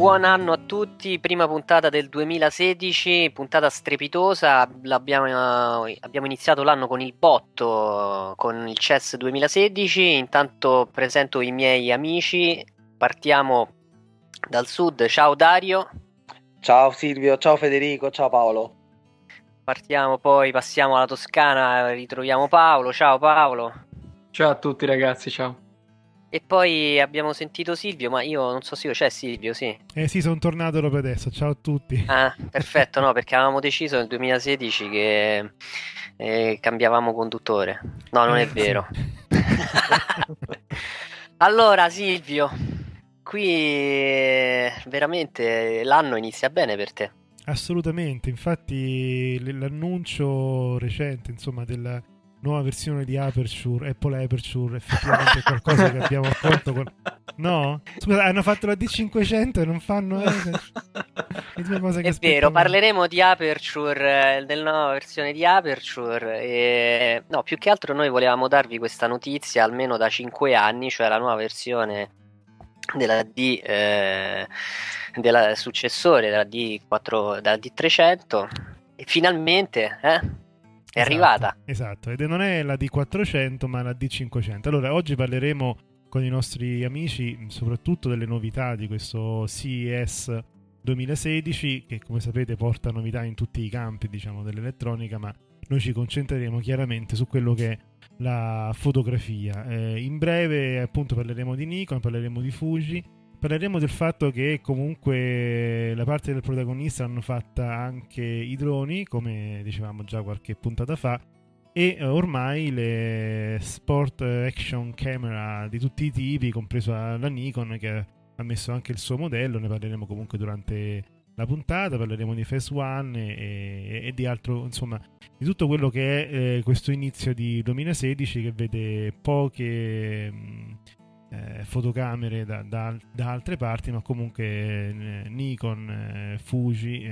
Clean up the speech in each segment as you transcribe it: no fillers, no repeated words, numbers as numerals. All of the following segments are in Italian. Buon anno a tutti, prima puntata del 2016, puntata strepitosa, abbiamo iniziato l'anno con il botto, con il CES 2016, intanto presento i miei amici, partiamo dal sud, ciao Dario. Ciao Silvio, ciao Federico, ciao Paolo. Partiamo poi, passiamo alla Toscana, ritroviamo Paolo, ciao Paolo. Ciao a tutti ragazzi, ciao. E poi abbiamo sentito Silvio, ma io non so se c'è Silvio, sì. Eh sì, sono tornato proprio adesso, ciao a tutti. Ah, perfetto, no, perché avevamo deciso nel 2016 che cambiavamo conduttore. No, non è vero. Allora Silvio, qui veramente l'anno inizia bene per te. Assolutamente, infatti l'annuncio recente, insomma, della nuova versione di Aperture, Apple Aperture, effettivamente è qualcosa che abbiamo accolto con... No? Scusa, hanno fatto la D500 e non fanno... Che è vero, parleremo di Aperture, della nuova versione di Aperture e... No, più che altro noi volevamo darvi questa notizia almeno da 5 anni, cioè la nuova versione della D... della successore, della D4, della D300 e finalmente... È arrivata. Esatto, ed non è la D400 ma la D500. Allora, oggi parleremo con i nostri amici soprattutto delle novità di questo CES 2016 che, come sapete, porta novità in tutti i campi, diciamo, dell'elettronica, ma noi ci concentreremo chiaramente su quello che è la fotografia. In breve, appunto, parleremo di Nikon, parleremo di Fuji, parleremo del fatto che comunque la parte del protagonista l'hanno fatta anche i droni, come dicevamo già qualche puntata fa, e ormai le sport action camera di tutti i tipi, compreso la Nikon che ha messo anche il suo modello, ne parleremo comunque durante la puntata, parleremo di Phase One e di altro, insomma, di tutto quello che è questo inizio di 2016 che vede poche... fotocamere da altre parti, ma comunque Nikon, Fuji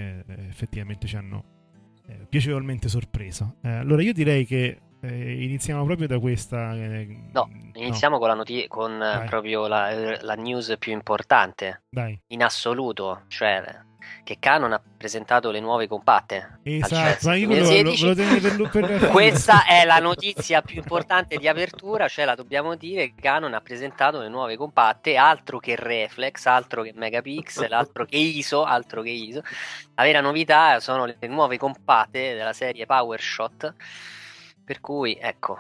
effettivamente ci hanno piacevolmente sorpreso. Allora io direi che iniziamo proprio da questa iniziamo con proprio la news più importante. Dai. In assoluto, cioè che Canon ha presentato le nuove compatte. Esatto, questa è la notizia più importante di apertura, cioè la dobbiamo dire, Canon ha presentato le nuove compatte, altro che reflex, altro che megapixel, altro che ISO. La vera novità sono le nuove compatte della serie PowerShot, per cui ecco,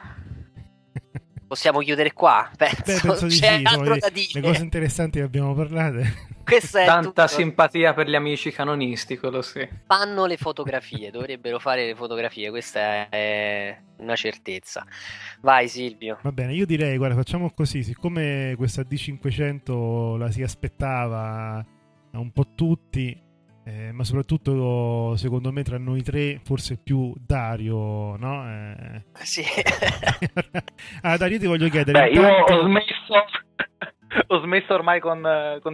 possiamo chiudere qua, penso di c'è sì, altro da dire. Le cose interessanti che abbiamo parlato. Questa è tanta tutto. Simpatia per gli amici canonisti, quello sì. Fanno le fotografie, dovrebbero fare le fotografie, questa è una certezza. Vai Silvio. Va bene, io direi, guarda, facciamo così, siccome questa D500 la si aspettava un po' tutti, ma soprattutto secondo me tra noi tre forse più Dario, no? Sì. Ah, Dario, ti voglio chiedere. Beh, intanto... io ho smesso ormai con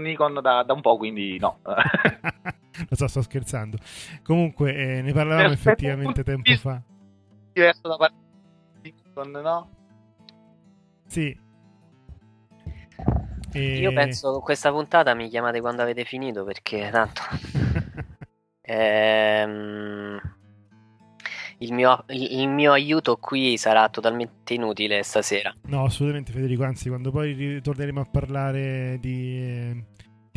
Nikon da un po', quindi no. Lo so, sto scherzando. Comunque ne parlavamo effettivamente tempo fa. Diverso da parte di Nikon, no? Sì. Io penso che questa puntata mi chiamate quando avete finito, perché tanto il mio aiuto qui sarà totalmente inutile stasera. No, assolutamente Federico, anzi quando poi ritorneremo a parlare di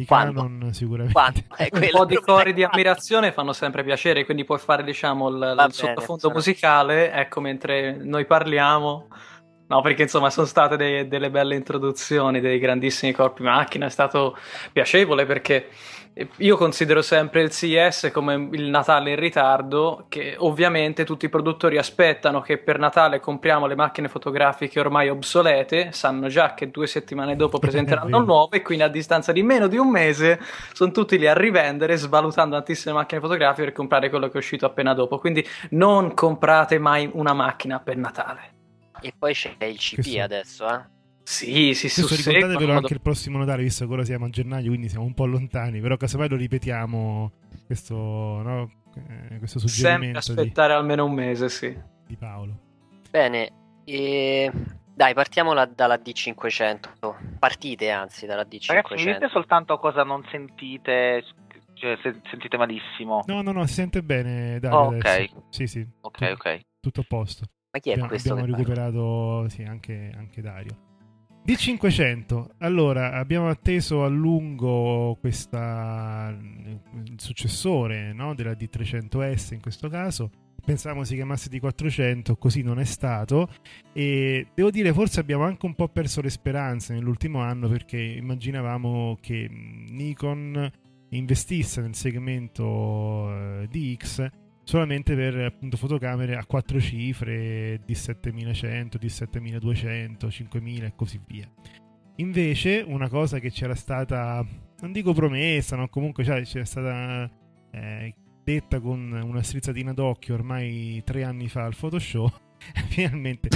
Canon sicuramente. Un po' di cori di ammirazione fanno sempre piacere, quindi puoi fare, diciamo, il sottofondo musicale, ecco, mentre noi parliamo. No, perché insomma sono state delle belle introduzioni, dei grandissimi corpi macchina, è stato piacevole perché io considero sempre il CES come il Natale in ritardo, che ovviamente tutti i produttori aspettano che per Natale compriamo le macchine fotografiche ormai obsolete, sanno già che 2 settimane dopo presenteranno nuove e quindi a distanza di meno di un mese sono tutti lì a rivendere, svalutando tantissime macchine fotografiche per comprare quello che è uscito appena dopo. Quindi non comprate mai una macchina per Natale. E poi c'è il CP adesso, eh? Sì, si susseguono. Ricordatevelo anche il prossimo Natale, visto che ora siamo a gennaio, quindi siamo un po' lontani, però casomai lo ripetiamo questo, no? Questo suggerimento. Sempre aspettare almeno un mese, sì. Di Paolo. Bene, e... dai, partiamo dalla D500. Partite anzi dalla D500. Ragazzi, mi dite soltanto cosa non sentite, cioè sentite malissimo. No, si sente bene, dai. Oh, ok. Sì. Ok. Tutto a posto. Ma chi è questo? Abbiamo recuperato sì, anche Dario. D500. Allora, abbiamo atteso a lungo il successore, no? Della D300S in questo caso. Pensavamo si chiamasse D400, così non è stato. E devo dire, forse abbiamo anche un po' perso le speranze nell'ultimo anno, perché immaginavamo che Nikon investisse nel segmento DX solamente per appunto fotocamere a 4 cifre, D7100, D7200, 5000 e così via. Invece una cosa che c'era stata, non dico promessa, no? Comunque c'era stata detta con una strizzatina d'occhio ormai 3 anni fa al Photoshop, finalmente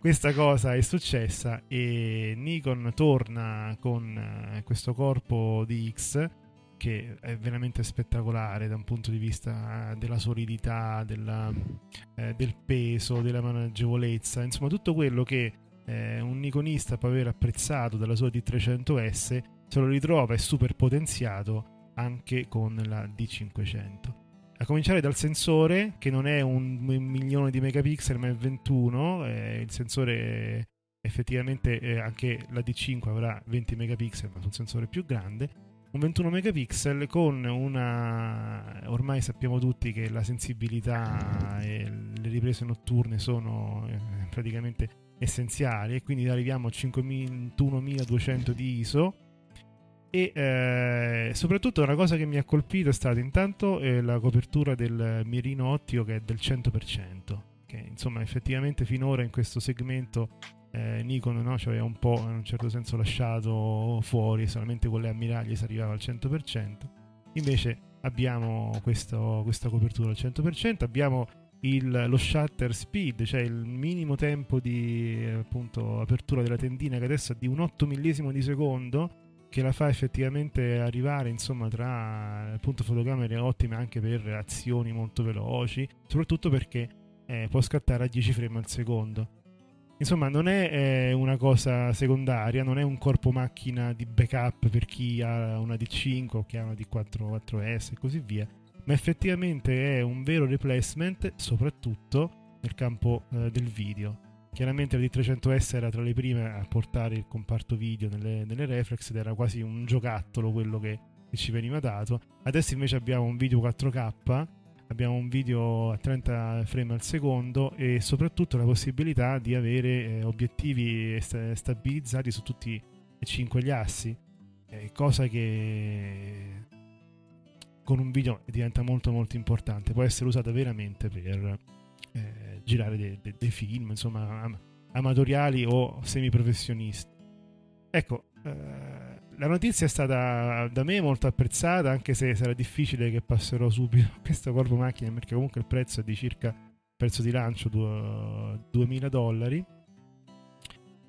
questa cosa è successa e Nikon torna con questo corpo DX che è veramente spettacolare da un punto di vista della solidità, del peso, della maneggevolezza, insomma tutto quello che un Nikonista può aver apprezzato dalla sua D300S se lo ritrova e super potenziato anche con la D500. A cominciare dal sensore, che non è un milione di megapixel ma è 21, il sensore effettivamente anche la D5 avrà 20 megapixel ma su un sensore più grande. Un 21 megapixel con una... ormai sappiamo tutti che la sensibilità e le riprese notturne sono praticamente essenziali e quindi arriviamo a 51.200 di ISO e soprattutto una cosa che mi ha colpito è stata intanto la copertura del mirino ottico che è del 100%, che insomma effettivamente finora in questo segmento Nikon aveva un po' in un certo senso lasciato fuori, solamente con le ammiraglie si arrivava al 100%. Invece abbiamo questa copertura al 100%, abbiamo lo shutter speed, cioè il minimo tempo di appunto apertura della tendina, che adesso è di un 8 millesimo di secondo, che la fa effettivamente arrivare insomma tra appunto fotocamere ottime anche per azioni molto veloci, soprattutto perché può scattare a 10 frame al secondo. Insomma, non è una cosa secondaria, non è un corpo macchina di backup per chi ha una D5 o chi ha una D4S e così via, ma effettivamente è un vero replacement, soprattutto nel campo del video. Chiaramente la D300S era tra le prime a portare il comparto video nelle reflex ed era quasi un giocattolo quello che ci veniva dato. Adesso invece abbiamo un video 4K, abbiamo un video a 30 frame al secondo e soprattutto la possibilità di avere obiettivi stabilizzati su tutti e 5 gli assi, cosa che con un video diventa molto molto importante, può essere usata veramente per girare dei film insomma amatoriali o semiprofessionisti. Ecco, la notizia è stata da me molto apprezzata, anche se sarà difficile che passerò subito a questo corpo macchina, perché comunque il prezzo è di circa, prezzo di lancio, $2.000.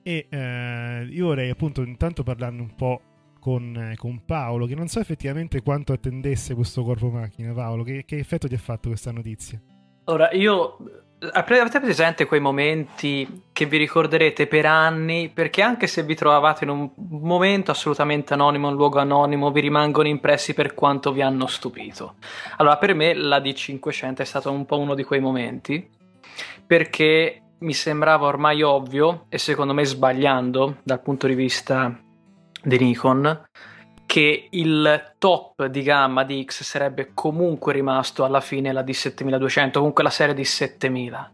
E io vorrei appunto intanto parlarne un po' con Paolo, che non so effettivamente quanto attendesse questo corpo macchina. Paolo, che effetto ti ha fatto questa notizia? Ora, avete presente quei momenti che vi ricorderete per anni, perché anche se vi trovavate in un momento assolutamente anonimo, un luogo anonimo, vi rimangono impressi per quanto vi hanno stupito? Allora, per me la D500 è stato un po' uno di quei momenti, perché mi sembrava ormai ovvio, e secondo me sbagliando dal punto di vista di Nikon, che il top di gamma di X sarebbe comunque rimasto alla fine la D7200, comunque la serie D7000.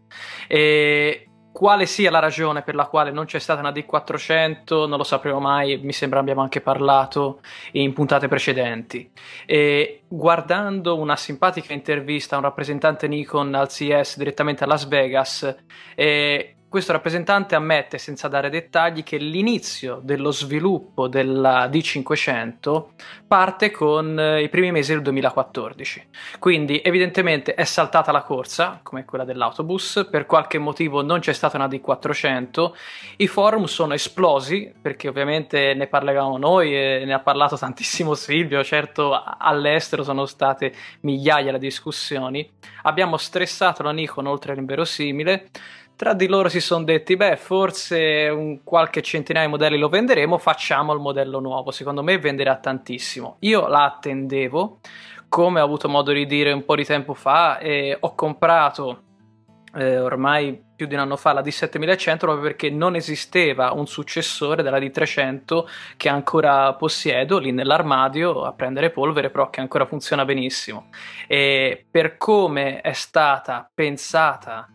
E Quale sia la ragione per la quale non c'è stata una D400 non lo sapremo mai, mi sembra abbiamo anche parlato in puntate precedenti. E guardando una simpatica intervista a un rappresentante Nikon al CES direttamente a Las Vegas, questo rappresentante ammette, senza dare dettagli, che l'inizio dello sviluppo della D500 parte con i primi mesi del 2014. Quindi evidentemente è saltata la corsa, come quella dell'autobus, per qualche motivo non c'è stata una D400, i forum sono esplosi, perché ovviamente ne parlavamo noi e ne ha parlato tantissimo Silvio, certo all'estero sono state migliaia le discussioni, abbiamo stressato la Nikon oltre all'inverosimile. Tra di loro si sono detti, beh, forse qualche centinaio di modelli lo venderemo, facciamo il modello nuovo, secondo me venderà tantissimo. Io la attendevo, come ho avuto modo di dire un po' di tempo fa, e ho comprato ormai più di un anno fa la D7100 proprio perché non esisteva un successore della D300 che ancora possiedo lì nell'armadio a prendere polvere, però che ancora funziona benissimo, e per come è stata pensata,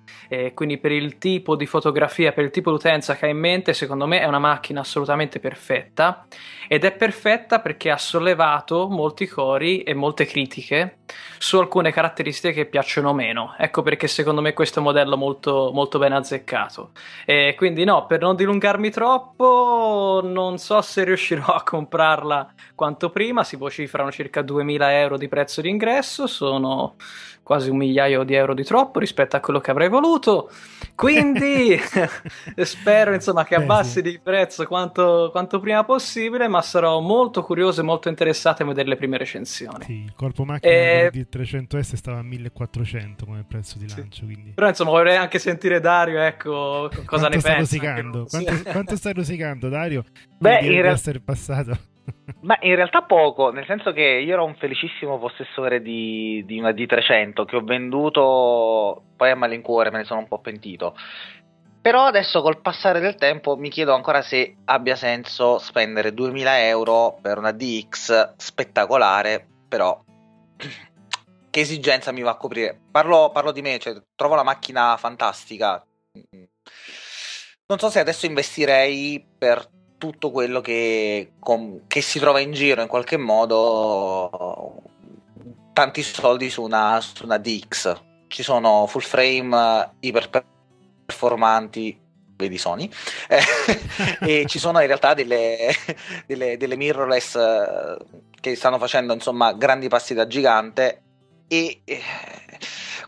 quindi per il tipo di fotografia, per il tipo di utenza che ha in mente, secondo me è una macchina assolutamente perfetta, ed è perfetta perché ha sollevato molti cori e molte critiche su alcune caratteristiche che piacciono meno, ecco perché secondo me questo è un modello molto ben azzeccato. E quindi no, per non dilungarmi troppo, non so se riuscirò a comprarla quanto prima, si vocifrano circa 2.000 euro di prezzo d'ingresso, sono quasi 1.000 euro di troppo rispetto a quello che avrei voluto, quindi spero insomma che abbassi di prezzo quanto prima possibile, ma sarò molto curioso e molto interessato a vedere le prime recensioni. Sì, il corpo macchina di 300S stava a 1.400 come prezzo di lancio, quindi. Però insomma vorrei anche sentire Dario, ecco, cosa ne pensi. Quanto stai rosicando, Dario? Beh, in realtà passato. Ma in realtà poco, nel senso che io ero un felicissimo possessore di una D300 che ho venduto poi a malincuore, me ne sono un po' pentito. Però adesso col passare del tempo mi chiedo ancora se abbia senso spendere 2000 euro per una DX spettacolare, però che esigenza mi va a coprire? Parlo di me, cioè trovo la macchina fantastica. Non so se adesso investirei per tutto quello che si trova in giro in qualche modo tanti soldi su una DX. Ci sono full frame iper performanti, vedi Sony, e ci sono in realtà delle mirrorless che stanno facendo insomma grandi passi da gigante, e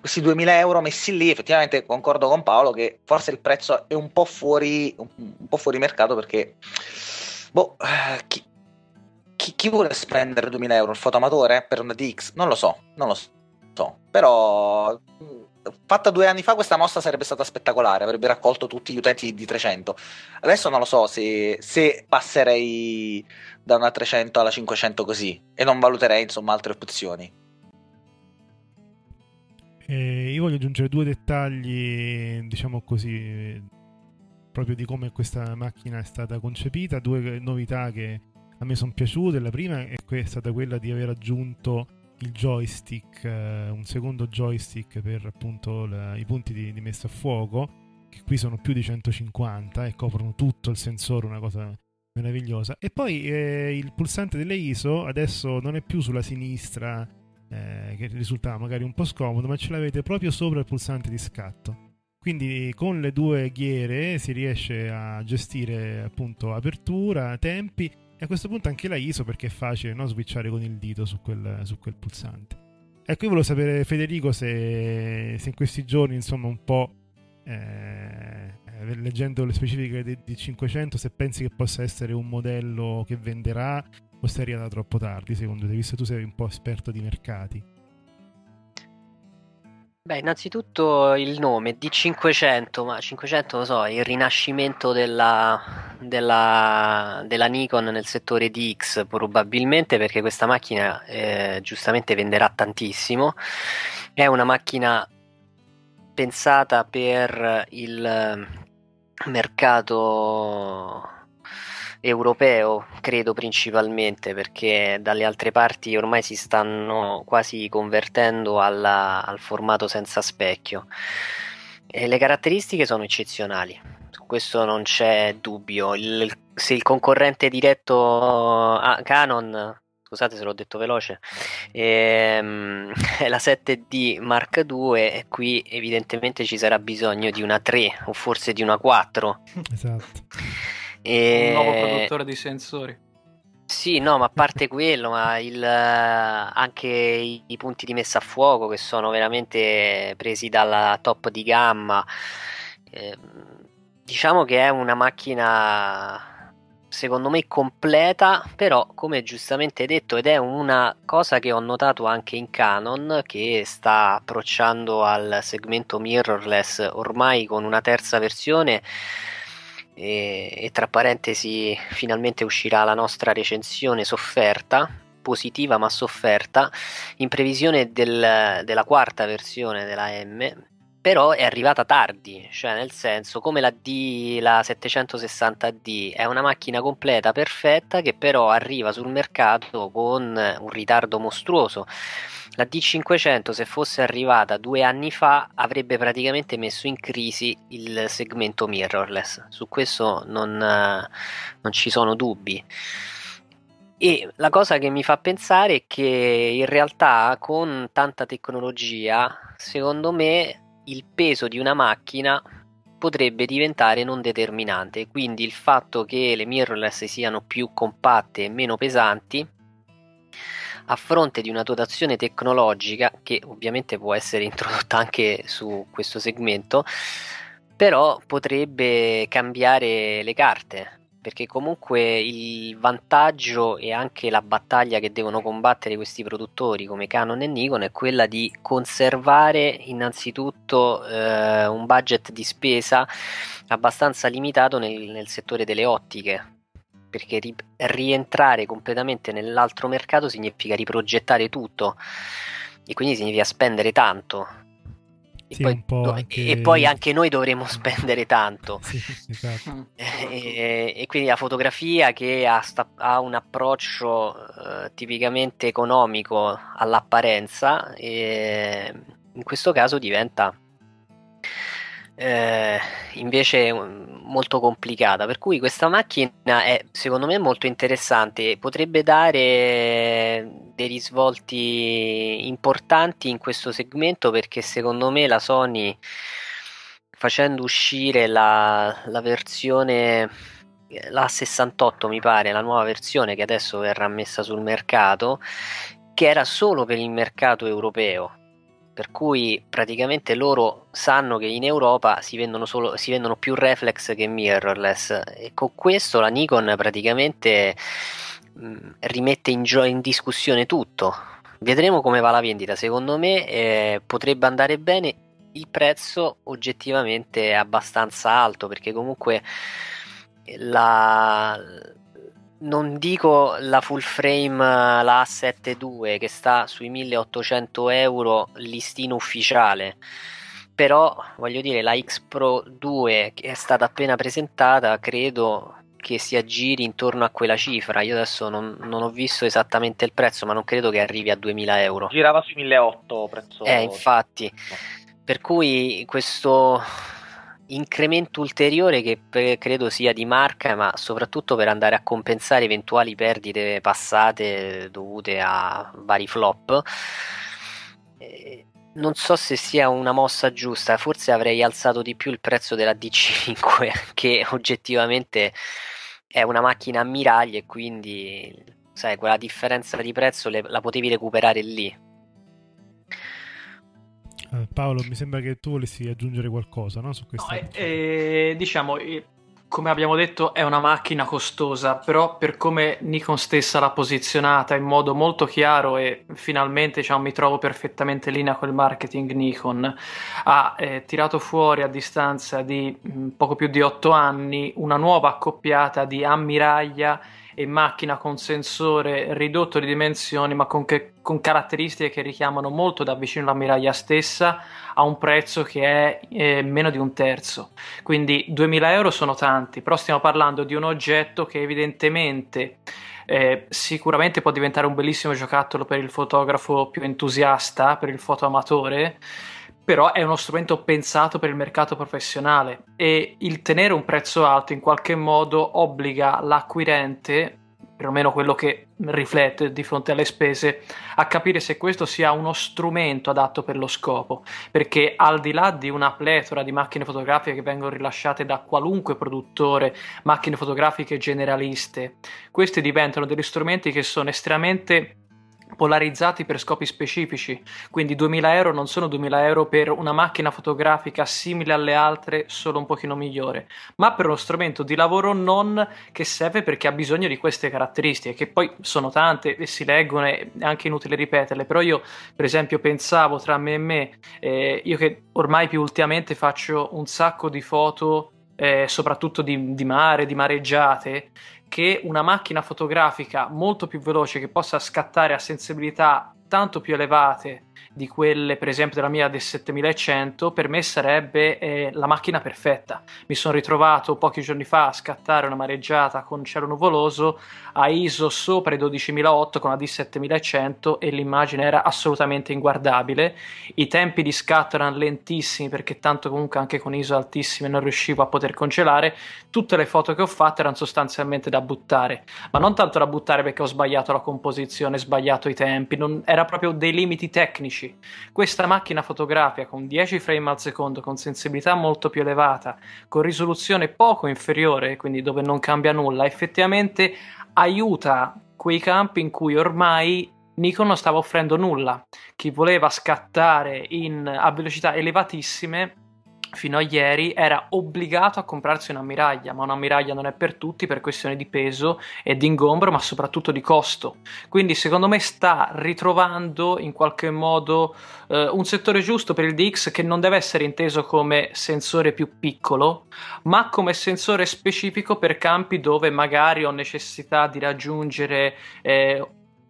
questi 2000 euro messi lì, effettivamente concordo con Paolo che forse il prezzo è un po' fuori mercato, perché chi vuole spendere 2000 euro? Il fotoamatore per una DX? Non lo so, però fatta 2 anni fa questa mossa sarebbe stata spettacolare, avrebbe raccolto tutti gli utenti di 300. Adesso non lo so se passerei da una 300 alla 500 così, e non valuterei insomma altre opzioni. Io voglio aggiungere 2 dettagli, diciamo così, proprio di come questa macchina è stata concepita, 2 novità che a me sono piaciute. La prima è stata quella di aver aggiunto il joystick, un secondo joystick per appunto i punti di messa a fuoco, che qui sono più di 150 e coprono tutto il sensore, una cosa meravigliosa. E poi il pulsante delle ISO adesso non è più sulla sinistra, che risultava magari un po' scomodo, ma ce l'avete proprio sopra il pulsante di scatto, quindi con le 2 ghiere si riesce a gestire appunto apertura, tempi, e a questo punto anche la ISO, perché è facile, no, switchare con il dito su quel pulsante. Ecco, io volevo sapere, Federico, se in questi giorni insomma un po' leggendo le specifiche di 500, se pensi che possa essere un modello che venderà, o sei arrivata troppo tardi secondo te, visto che tu sei un po' esperto di mercati? Beh, innanzitutto il nome D500, ma 500 lo so, è il rinascimento della Nikon nel settore DX probabilmente, perché questa macchina giustamente venderà tantissimo. È una macchina pensata per il mercato europeo, credo, principalmente, perché dalle altre parti ormai si stanno quasi convertendo al formato senza specchio, Le caratteristiche sono eccezionali, questo non c'è dubbio. Se il concorrente diretto a Canon, scusate se l'ho detto veloce, è la 7D Mark II, e qui evidentemente ci sarà bisogno di una 3 o forse di una 4. Esatto. Un nuovo produttore di sensori. Sì, no, ma a parte quello, ma anche i punti di messa a fuoco che sono veramente presi dalla top di gamma, diciamo che è una macchina secondo me completa, però come giustamente detto, ed è una cosa che ho notato anche in Canon, che sta approcciando al segmento mirrorless ormai con una terza versione, e tra parentesi finalmente uscirà la nostra recensione sofferta, positiva ma sofferta, in previsione della quarta versione della M, però è arrivata tardi, cioè nel senso, come la D, la 760D è una macchina completa, perfetta, che però arriva sul mercato con un ritardo mostruoso. La D500, se fosse arrivata 2 anni fa, avrebbe praticamente messo in crisi il segmento mirrorless, su questo non ci sono dubbi. E la cosa che mi fa pensare è che in realtà con tanta tecnologia, secondo me, il peso di una macchina potrebbe diventare non determinante, quindi il fatto che le mirrorless siano più compatte e meno pesanti, a fronte di una dotazione tecnologica che ovviamente può essere introdotta anche su questo segmento, però potrebbe cambiare le carte, perché comunque il vantaggio e anche la battaglia che devono combattere questi produttori come Canon e Nikon è quella di conservare innanzitutto un budget di spesa abbastanza limitato nel settore delle ottiche, perché rientrare completamente nell'altro mercato significa riprogettare tutto e quindi significa spendere tanto, e, sì, poi anche noi dovremo spendere tanto, sì, esatto. E quindi la fotografia, che ha un approccio tipicamente economico all'apparenza, in questo caso diventa invece molto complicata, per cui questa macchina è secondo me molto interessante, potrebbe dare dei risvolti importanti in questo segmento, perché secondo me la Sony, facendo uscire la versione, la 68 mi pare, la nuova versione che adesso verrà messa sul mercato, che era solo per il mercato europeo, per cui praticamente loro sanno che in Europa si vendono più reflex che mirrorless, e con questo la Nikon praticamente rimette in discussione tutto. Vedremo come va la vendita, secondo me potrebbe andare bene. Il prezzo oggettivamente è abbastanza alto, perché comunque non dico la full frame, la A7 II, che sta sui 1.800 euro listino ufficiale, però voglio dire la X Pro 2 che è stata appena presentata credo che si aggiri intorno a quella cifra. Io adesso non ho visto esattamente il prezzo, ma non credo che arrivi a 2.000 euro, girava sui 1.800 prezzo, infatti, per cui questo incremento ulteriore che credo sia di marca, ma soprattutto per andare a compensare eventuali perdite passate dovute a vari flop, non so se sia una mossa giusta. Forse avrei alzato di più il prezzo della D5, che oggettivamente è una macchina a miragli, e quindi sai, quella differenza di prezzo la potevi recuperare lì. Paolo, mi sembra che tu volessi aggiungere qualcosa, no? Su questo. No, diciamo, come abbiamo detto, è una macchina costosa, però per come Nikon stessa l'ha posizionata in modo molto chiaro, e finalmente mi trovo perfettamente in linea con il marketing Nikon, ha tirato fuori a distanza di poco più di 8 anni una nuova accoppiata di ammiraglia e macchina con sensore ridotto di dimensioni, ma con caratteristiche che richiamano molto da vicino l'ammiraglia stessa, a un prezzo che è meno di un terzo. Quindi 2.000 euro sono tanti, però stiamo parlando di un oggetto che evidentemente sicuramente può diventare un bellissimo giocattolo per il fotografo più entusiasta, per il fotoamatore, però è uno strumento pensato per il mercato professionale e il tenere un prezzo alto in qualche modo obbliga l'acquirente, perlomeno quello che riflette di fronte alle spese, a capire se questo sia uno strumento adatto per lo scopo, perché al di là di una pletora di macchine fotografiche che vengono rilasciate da qualunque produttore, macchine fotografiche generaliste, questi diventano degli strumenti che sono estremamente polarizzati per scopi specifici, quindi 2.000 euro non sono 2.000 euro per una macchina fotografica simile alle altre, solo un pochino migliore, ma per uno strumento di lavoro non che serve perché ha bisogno di queste caratteristiche, che poi sono tante e si leggono, è anche inutile ripeterle, però io per esempio pensavo tra me e me, io che ormai più ultimamente faccio un sacco di foto, soprattutto di mare, di mareggiate, che una macchina fotografica molto più veloce che possa scattare a sensibilità tanto più elevate di quelle per esempio della mia D7100 per me sarebbe la macchina perfetta. Mi sono ritrovato pochi giorni fa a scattare una mareggiata con cielo nuvoloso a ISO sopra i 12008 con la D7100 e l'immagine era assolutamente inguardabile, i tempi di scatto erano lentissimi perché tanto comunque anche con ISO altissime non riuscivo a poter congelare, tutte le foto che ho fatto erano sostanzialmente da buttare, ma non tanto da buttare perché ho sbagliato la composizione, sbagliato i tempi, era proprio dei limiti tecnici. Questa macchina fotografica con 10 frame al secondo, con sensibilità molto più elevata, con risoluzione poco inferiore, quindi dove non cambia nulla, effettivamente aiuta quei campi in cui ormai Nikon non stava offrendo nulla. Chi voleva scattare a velocità elevatissime fino a ieri era obbligato a comprarsi un'ammiraglia, ma un'ammiraglia non è per tutti per questioni di peso e di ingombro, ma soprattutto di costo. Quindi secondo me sta ritrovando in qualche modo un settore giusto per il DX, che non deve essere inteso come sensore più piccolo, ma come sensore specifico per campi dove magari ho necessità di raggiungere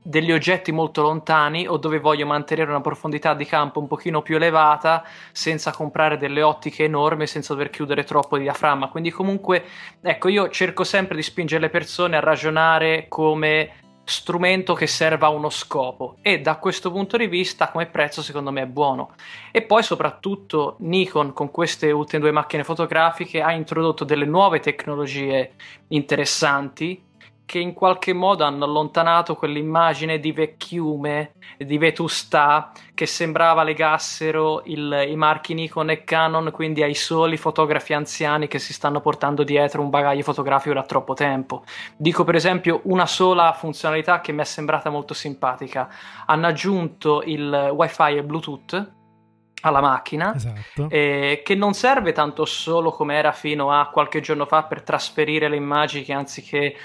degli oggetti molto lontani o dove voglio mantenere una profondità di campo un pochino più elevata senza comprare delle ottiche enormi, senza dover chiudere troppo il diaframma. Quindi comunque, ecco, io cerco sempre di spingere le persone a ragionare come strumento che serva a uno scopo e da questo punto di vista come prezzo secondo me è buono. E poi soprattutto Nikon con queste ultime due macchine fotografiche ha introdotto delle nuove tecnologie interessanti che in qualche modo hanno allontanato quell'immagine di vecchiume, di vetustà, che sembrava legassero i marchi Nikon e Canon quindi ai soli fotografi anziani che si stanno portando dietro un bagaglio fotografico da troppo tempo. Dico per esempio una sola funzionalità che mi è sembrata molto simpatica: hanno aggiunto il Wi-Fi e Bluetooth alla macchina, esatto, che non serve tanto solo come era fino a qualche giorno fa per trasferire le immagini anziché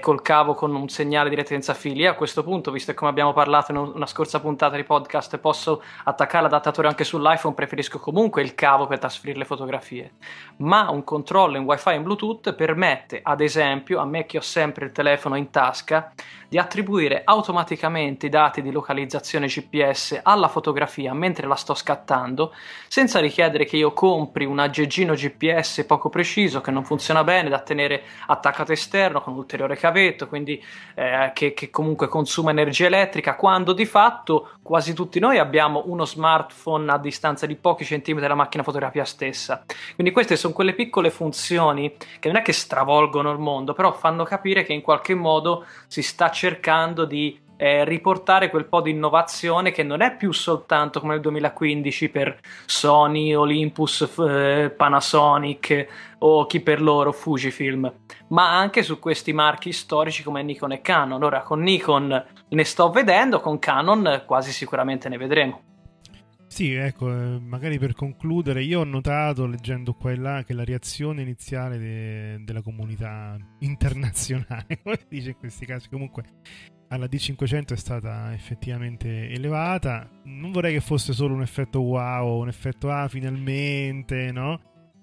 col cavo con un segnale di latenza fili. A questo punto, visto come abbiamo parlato in una scorsa puntata di podcast, posso attaccare l'adattatore anche sull'iPhone, preferisco comunque il cavo per trasferire le fotografie, ma un controllo in Wi-Fi e in Bluetooth permette ad esempio a me, che ho sempre il telefono in tasca, di attribuire automaticamente i dati di localizzazione GPS alla fotografia mentre la sto scattando, senza richiedere che io compri un aggeggino GPS poco preciso che non funziona bene, da tenere attaccato esterno con un ulteriore cavetto, quindi che comunque consuma energia elettrica, quando di fatto quasi tutti noi abbiamo uno smartphone a distanza di pochi centimetri dalla macchina fotografia stessa. Quindi queste sono quelle piccole funzioni che non è che stravolgono il mondo, però fanno capire che in qualche modo si sta cercando di riportare quel po' di innovazione che non è più soltanto come nel 2015 per Sony, Olympus, Panasonic o chi per loro, Fujifilm, ma anche su questi marchi storici come Nikon e Canon. Ora con Nikon ne sto vedendo, con Canon quasi sicuramente ne vedremo. Sì, ecco, magari per concludere, io ho notato leggendo qua e là che la reazione iniziale della comunità internazionale, come si dice in questi casi comunque, alla D500 è stata effettivamente elevata. Non vorrei che fosse solo un effetto wow, un effetto finalmente, no?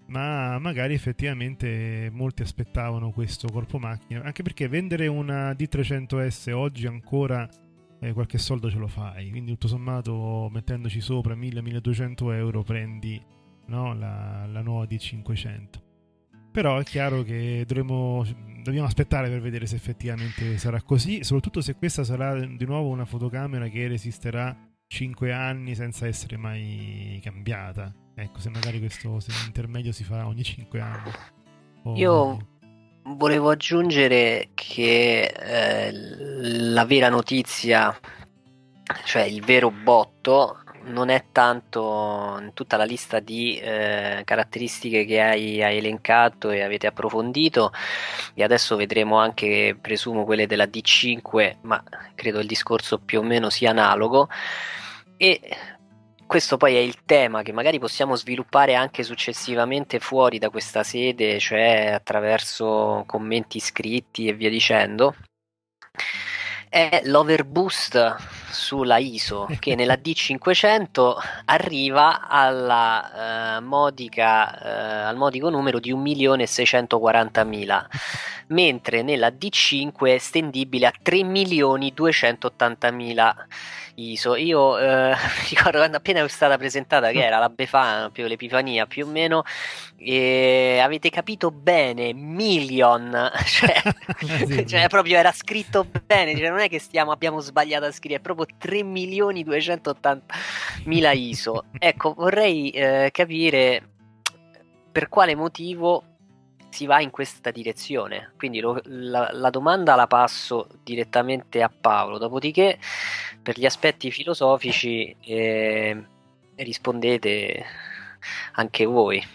Ma magari effettivamente molti aspettavano questo corpo macchina, anche perché vendere una D300S oggi ancora qualche soldo ce lo fai, quindi tutto sommato mettendoci sopra 1.000-1.200 euro prendi, no, la nuova D500. Però è chiaro che dobbiamo aspettare per vedere se effettivamente sarà così, soprattutto se questa sarà di nuovo una fotocamera che resisterà 5 anni senza essere mai cambiata. Ecco, se magari questo intermedio si fa ogni 5 anni. Io volevo aggiungere che la vera notizia, cioè il vero botto, non è tanto in tutta la lista di caratteristiche che hai elencato e avete approfondito, e adesso vedremo anche, presumo, quelle della D5, ma credo il discorso più o meno sia analogo, e questo poi è il tema che magari possiamo sviluppare anche successivamente fuori da questa sede, cioè attraverso commenti scritti e via dicendo. È l'overboost sulla ISO che nella D500 arriva alla al modico numero di 1.640.000, mentre nella D5 è estendibile a 3.280.000 ISO. Io ricordo quando appena è stata presentata, che era la Befana più l'Epifania più o meno, e avete capito bene million, cioè, sì, cioè proprio era scritto bene, cioè non è che abbiamo sbagliato a scrivere, è proprio 3.280.000 ISO. Ecco, vorrei capire per quale motivo si va in questa direzione, quindi la domanda la passo direttamente a Paolo, dopodiché per gli aspetti filosofici rispondete anche voi.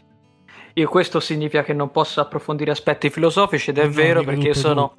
Io questo significa che non posso approfondire aspetti filosofici, ed è vero, perché io sono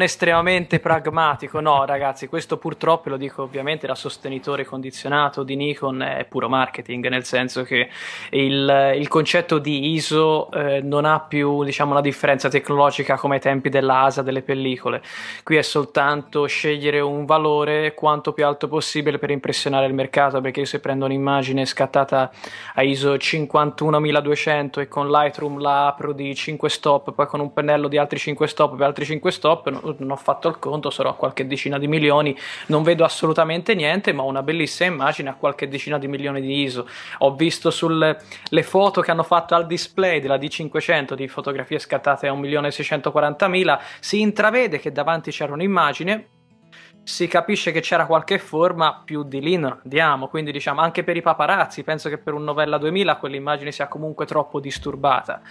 estremamente pragmatico. No ragazzi, questo purtroppo, lo dico ovviamente da sostenitore condizionato di Nikon, è puro marketing, nel senso che il concetto di ISO non ha più, diciamo, una differenza tecnologica come ai tempi dell'ASA delle pellicole. Qui è soltanto scegliere un valore quanto più alto possibile per impressionare il mercato, perché io se prendo un'immagine scattata a ISO 51200 e con Lightroom la apro di 5 stop, poi con un pennello di altri 5 stop per altri 5 stop, non ho fatto il conto, sarò a qualche decina di milioni, non vedo assolutamente niente, ma una bellissima immagine a qualche decina di milioni di ISO. Ho visto le foto che hanno fatto al display della D500 di fotografie scattate a 1.640.000, si intravede che davanti c'era un'immagine, si capisce che c'era qualche forma, più di lì non andiamo. Quindi diciamo anche per i paparazzi, penso che per un Novella 2000 quell'immagine sia comunque troppo disturbata.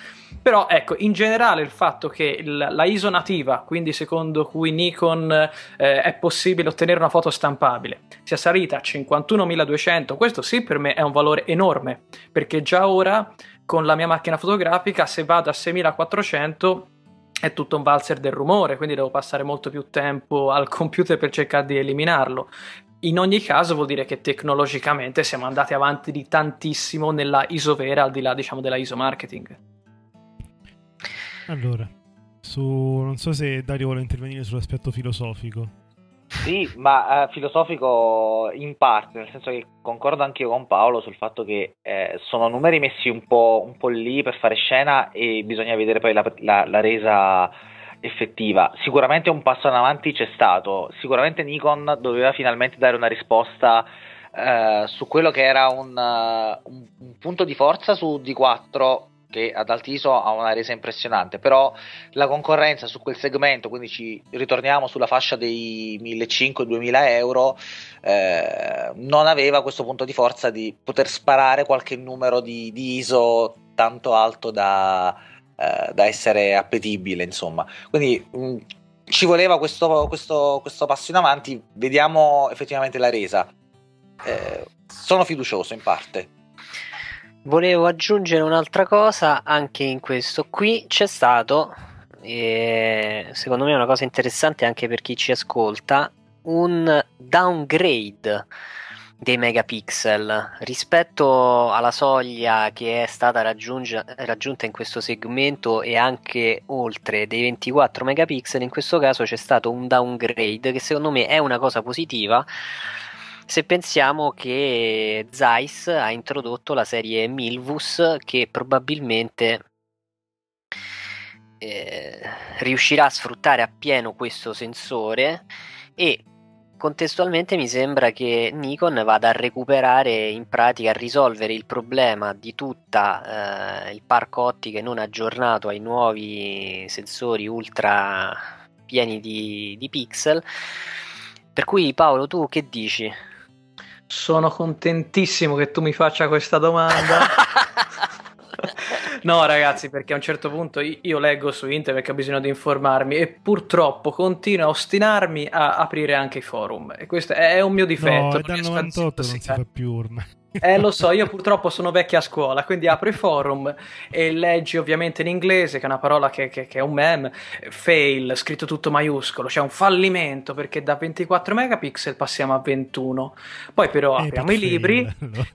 Però ecco, in generale il fatto che la ISO nativa, quindi secondo cui Nikon è possibile ottenere una foto stampabile, sia salita a 51.200, questo sì per me è un valore enorme, perché già ora con la mia macchina fotografica se vado a 6.400 è tutto un valzer del rumore, quindi devo passare molto più tempo al computer per cercare di eliminarlo. In ogni caso vuol dire che tecnologicamente siamo andati avanti di tantissimo nella ISO vera, al di là, diciamo, della ISO marketing. Allora, non so se Dario vuole intervenire sull'aspetto filosofico. Sì, ma filosofico in parte, nel senso che concordo anche io con Paolo sul fatto che sono numeri messi un po' lì per fare scena, e bisogna vedere poi la resa effettiva. Sicuramente un passo in avanti c'è stato, sicuramente Nikon doveva finalmente dare una risposta su quello che era un punto di forza su D4, che ad alti ISO ha una resa impressionante, però la concorrenza su quel segmento, quindi ci ritorniamo sulla fascia dei 1.500-2.000 euro, non aveva questo punto di forza di poter sparare qualche numero di ISO tanto alto da essere appetibile, insomma. Quindi ci voleva questo passo in avanti, vediamo effettivamente la resa. Sono fiducioso in parte. Volevo aggiungere un'altra cosa anche in questo. Qui c'è stato, secondo me è una cosa interessante anche per chi ci ascolta, un downgrade dei megapixel rispetto alla soglia che è stata raggiunta in questo segmento, e anche oltre dei 24 megapixel. In questo caso c'è stato un downgrade che secondo me è una cosa positiva, se pensiamo che Zeiss ha introdotto la serie Milvus, che probabilmente riuscirà a sfruttare appieno questo sensore, e contestualmente mi sembra che Nikon vada a recuperare, in pratica a risolvere il problema di tutta il parco ottiche non aggiornato ai nuovi sensori ultra pieni di pixel. Per cui Paolo, tu che dici? Sono contentissimo che tu mi faccia questa domanda. No ragazzi, perché a un certo punto io leggo su internet perché ho bisogno di informarmi e purtroppo continuo a ostinarmi a aprire anche i forum, e questo è un mio difetto. No, dal 98 non si fa più ormai. Lo so, io purtroppo sono vecchia a scuola, quindi apro i forum e leggi ovviamente in inglese, che è una parola che è un meme, fail, scritto tutto maiuscolo, cioè un fallimento, perché da 24 megapixel passiamo a 21. Poi però apriamo epic i libri,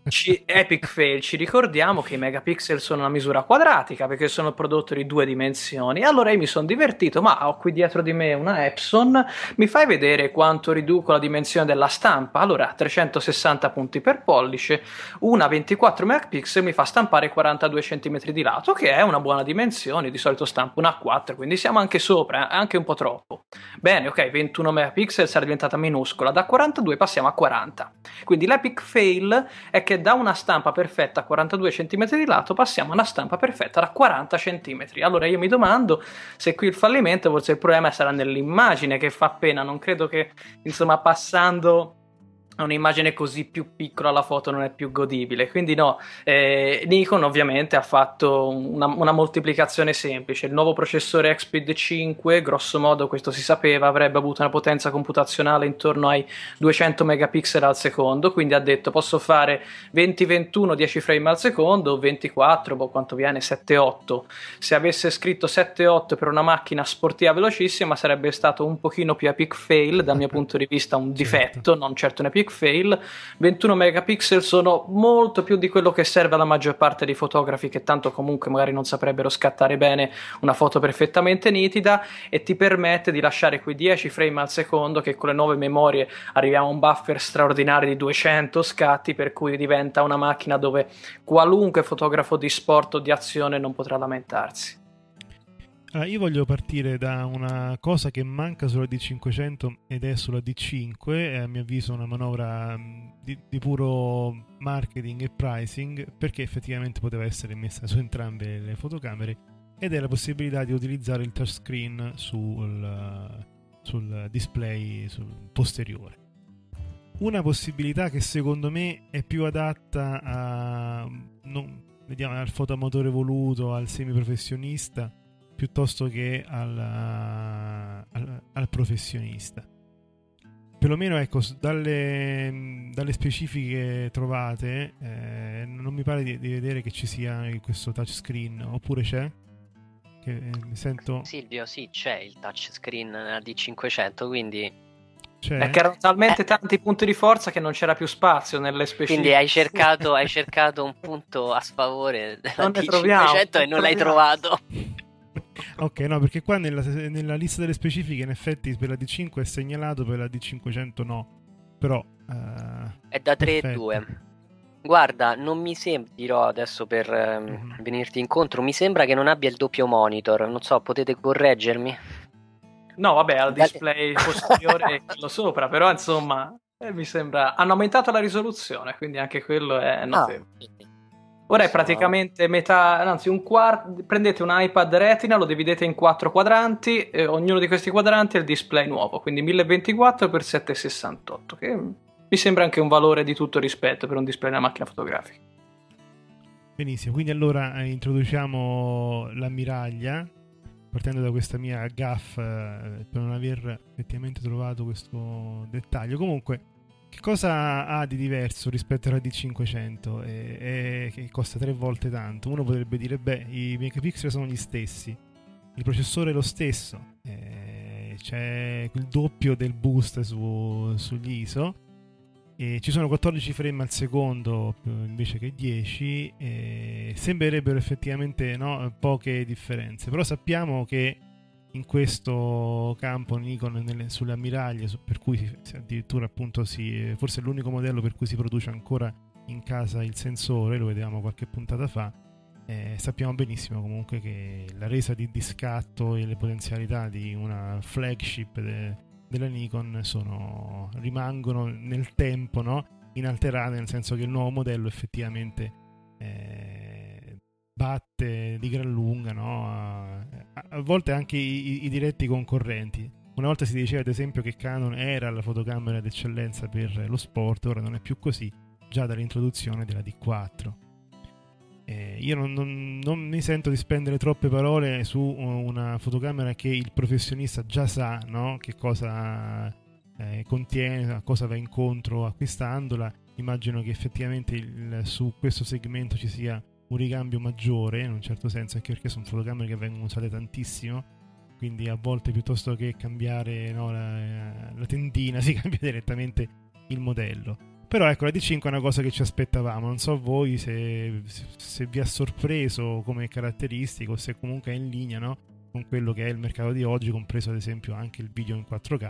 fail. Epic fail, ci ricordiamo che i megapixel sono una misura quadratica, perché sono il prodotto di due dimensioni. Allora io mi sono divertito, ma ho qui dietro di me una Epson, mi fai vedere quanto riduco la dimensione della stampa? Allora 360 punti per pollice, una 24 megapixel mi fa stampare 42 cm di lato, che è una buona dimensione, di solito stampo una A4, quindi siamo anche sopra, anche un po' troppo. Bene, ok, 21 megapixel sarà diventata minuscola, da 42 passiamo a 40. Quindi l'epic fail è che da una stampa perfetta a 42 cm di lato passiamo a una stampa perfetta da 40 cm. Allora io mi domando se qui il fallimento, forse il problema sarà nell'immagine che fa pena, non credo che insomma passando un'immagine così più piccola la foto non è più godibile, quindi no, Nikon ovviamente ha fatto una moltiplicazione semplice. Il nuovo processore Expeed 5, grosso modo questo si sapeva, avrebbe avuto una potenza computazionale intorno ai 200 megapixel al secondo, quindi ha detto posso fare 20-21 10 frame al secondo, 24, quanto viene, 7-8. Se avesse scritto 7-8 per una macchina sportiva velocissima sarebbe stato un pochino più epic fail, dal mio punto di vista un difetto, non certo un epic fail. 21 megapixel sono molto più di quello che serve alla maggior parte dei fotografi, che tanto comunque magari non saprebbero scattare bene una foto perfettamente nitida, e ti permette di lasciare quei 10 frame al secondo che con le nuove memorie arriviamo a un buffer straordinario di 200 scatti, per cui diventa una macchina dove qualunque fotografo di sport o di azione non potrà lamentarsi. Allora, io voglio partire da una cosa che manca sulla D500 ed è sulla D5, è a mio avviso una manovra di puro marketing e pricing, perché effettivamente poteva essere messa su entrambe le fotocamere, ed è la possibilità di utilizzare il touchscreen sul display sul posteriore. Una possibilità che secondo me è più adatta al fotomotore voluto, al semiprofessionista, piuttosto che al professionista. Perlomeno ecco, dalle specifiche trovate non mi pare di vedere che ci sia questo touchscreen, oppure c'è? Mi sento... Silvio, sì, c'è il touchscreen nella D500, quindi... Perché erano talmente tanti punti di forza che non c'era più spazio nelle specifiche. Quindi hai cercato un punto a sfavore della D500 e non l'hai trovato. Ok, no, perché qua nella lista delle specifiche in effetti per la D5 è segnalato, per la D500 no, però è da 3,2. Guarda, non mi sembra, dirò adesso per venirti incontro, mi sembra che non abbia il doppio monitor, non so, potete correggermi? No, vabbè, al display posteriore quello sopra, però insomma mi sembra hanno aumentato la risoluzione, quindi anche quello è notevole. Ora è praticamente metà, anzi un quarto. Prendete un iPad Retina, lo dividete in 4 quadranti, ognuno di questi quadranti è il display nuovo, quindi 1024x768, che mi sembra anche un valore di tutto rispetto per un display della macchina fotografica. Benissimo, quindi allora introduciamo l'ammiraglia, partendo da questa mia gaffe per non aver effettivamente trovato questo dettaglio. Comunque, che cosa ha di diverso rispetto alla D500 che costa 3 volte tanto? Uno potrebbe dire, beh, i megapixel sono gli stessi, il processore è lo stesso, c'è il doppio del boost sugli ISO, e ci sono 14 frame al secondo invece che 10, sembrerebbero effettivamente no, poche differenze, però sappiamo che in questo campo Nikon sulle ammiraglie, per cui addirittura appunto forse è l'unico modello per cui si produce ancora in casa il sensore, lo vedevamo qualche puntata fa, sappiamo benissimo comunque che la resa di scatto e le potenzialità di una flagship della Nikon rimangono nel tempo, no? Inalterate, nel senso che il nuovo modello effettivamente batte di gran lunga, no? A volte anche i diretti concorrenti. Una volta si diceva ad esempio che Canon era la fotocamera d'eccellenza per lo sport, ora non è più così, già dall'introduzione della D4. Io non mi sento di spendere troppe parole su una fotocamera che il professionista già sa, no? Che cosa contiene, a cosa va incontro acquistandola. Immagino che effettivamente su questo segmento ci sia un ricambio maggiore, in un certo senso, anche perché sono fotocamere che vengono usate tantissimo, quindi a volte piuttosto che cambiare la tendina si cambia direttamente il modello. Però ecco, la D5 è una cosa che ci aspettavamo, non so voi se vi ha sorpreso come caratteristico, se comunque è in linea, no? Con quello che è il mercato di oggi, compreso ad esempio anche il video in 4K,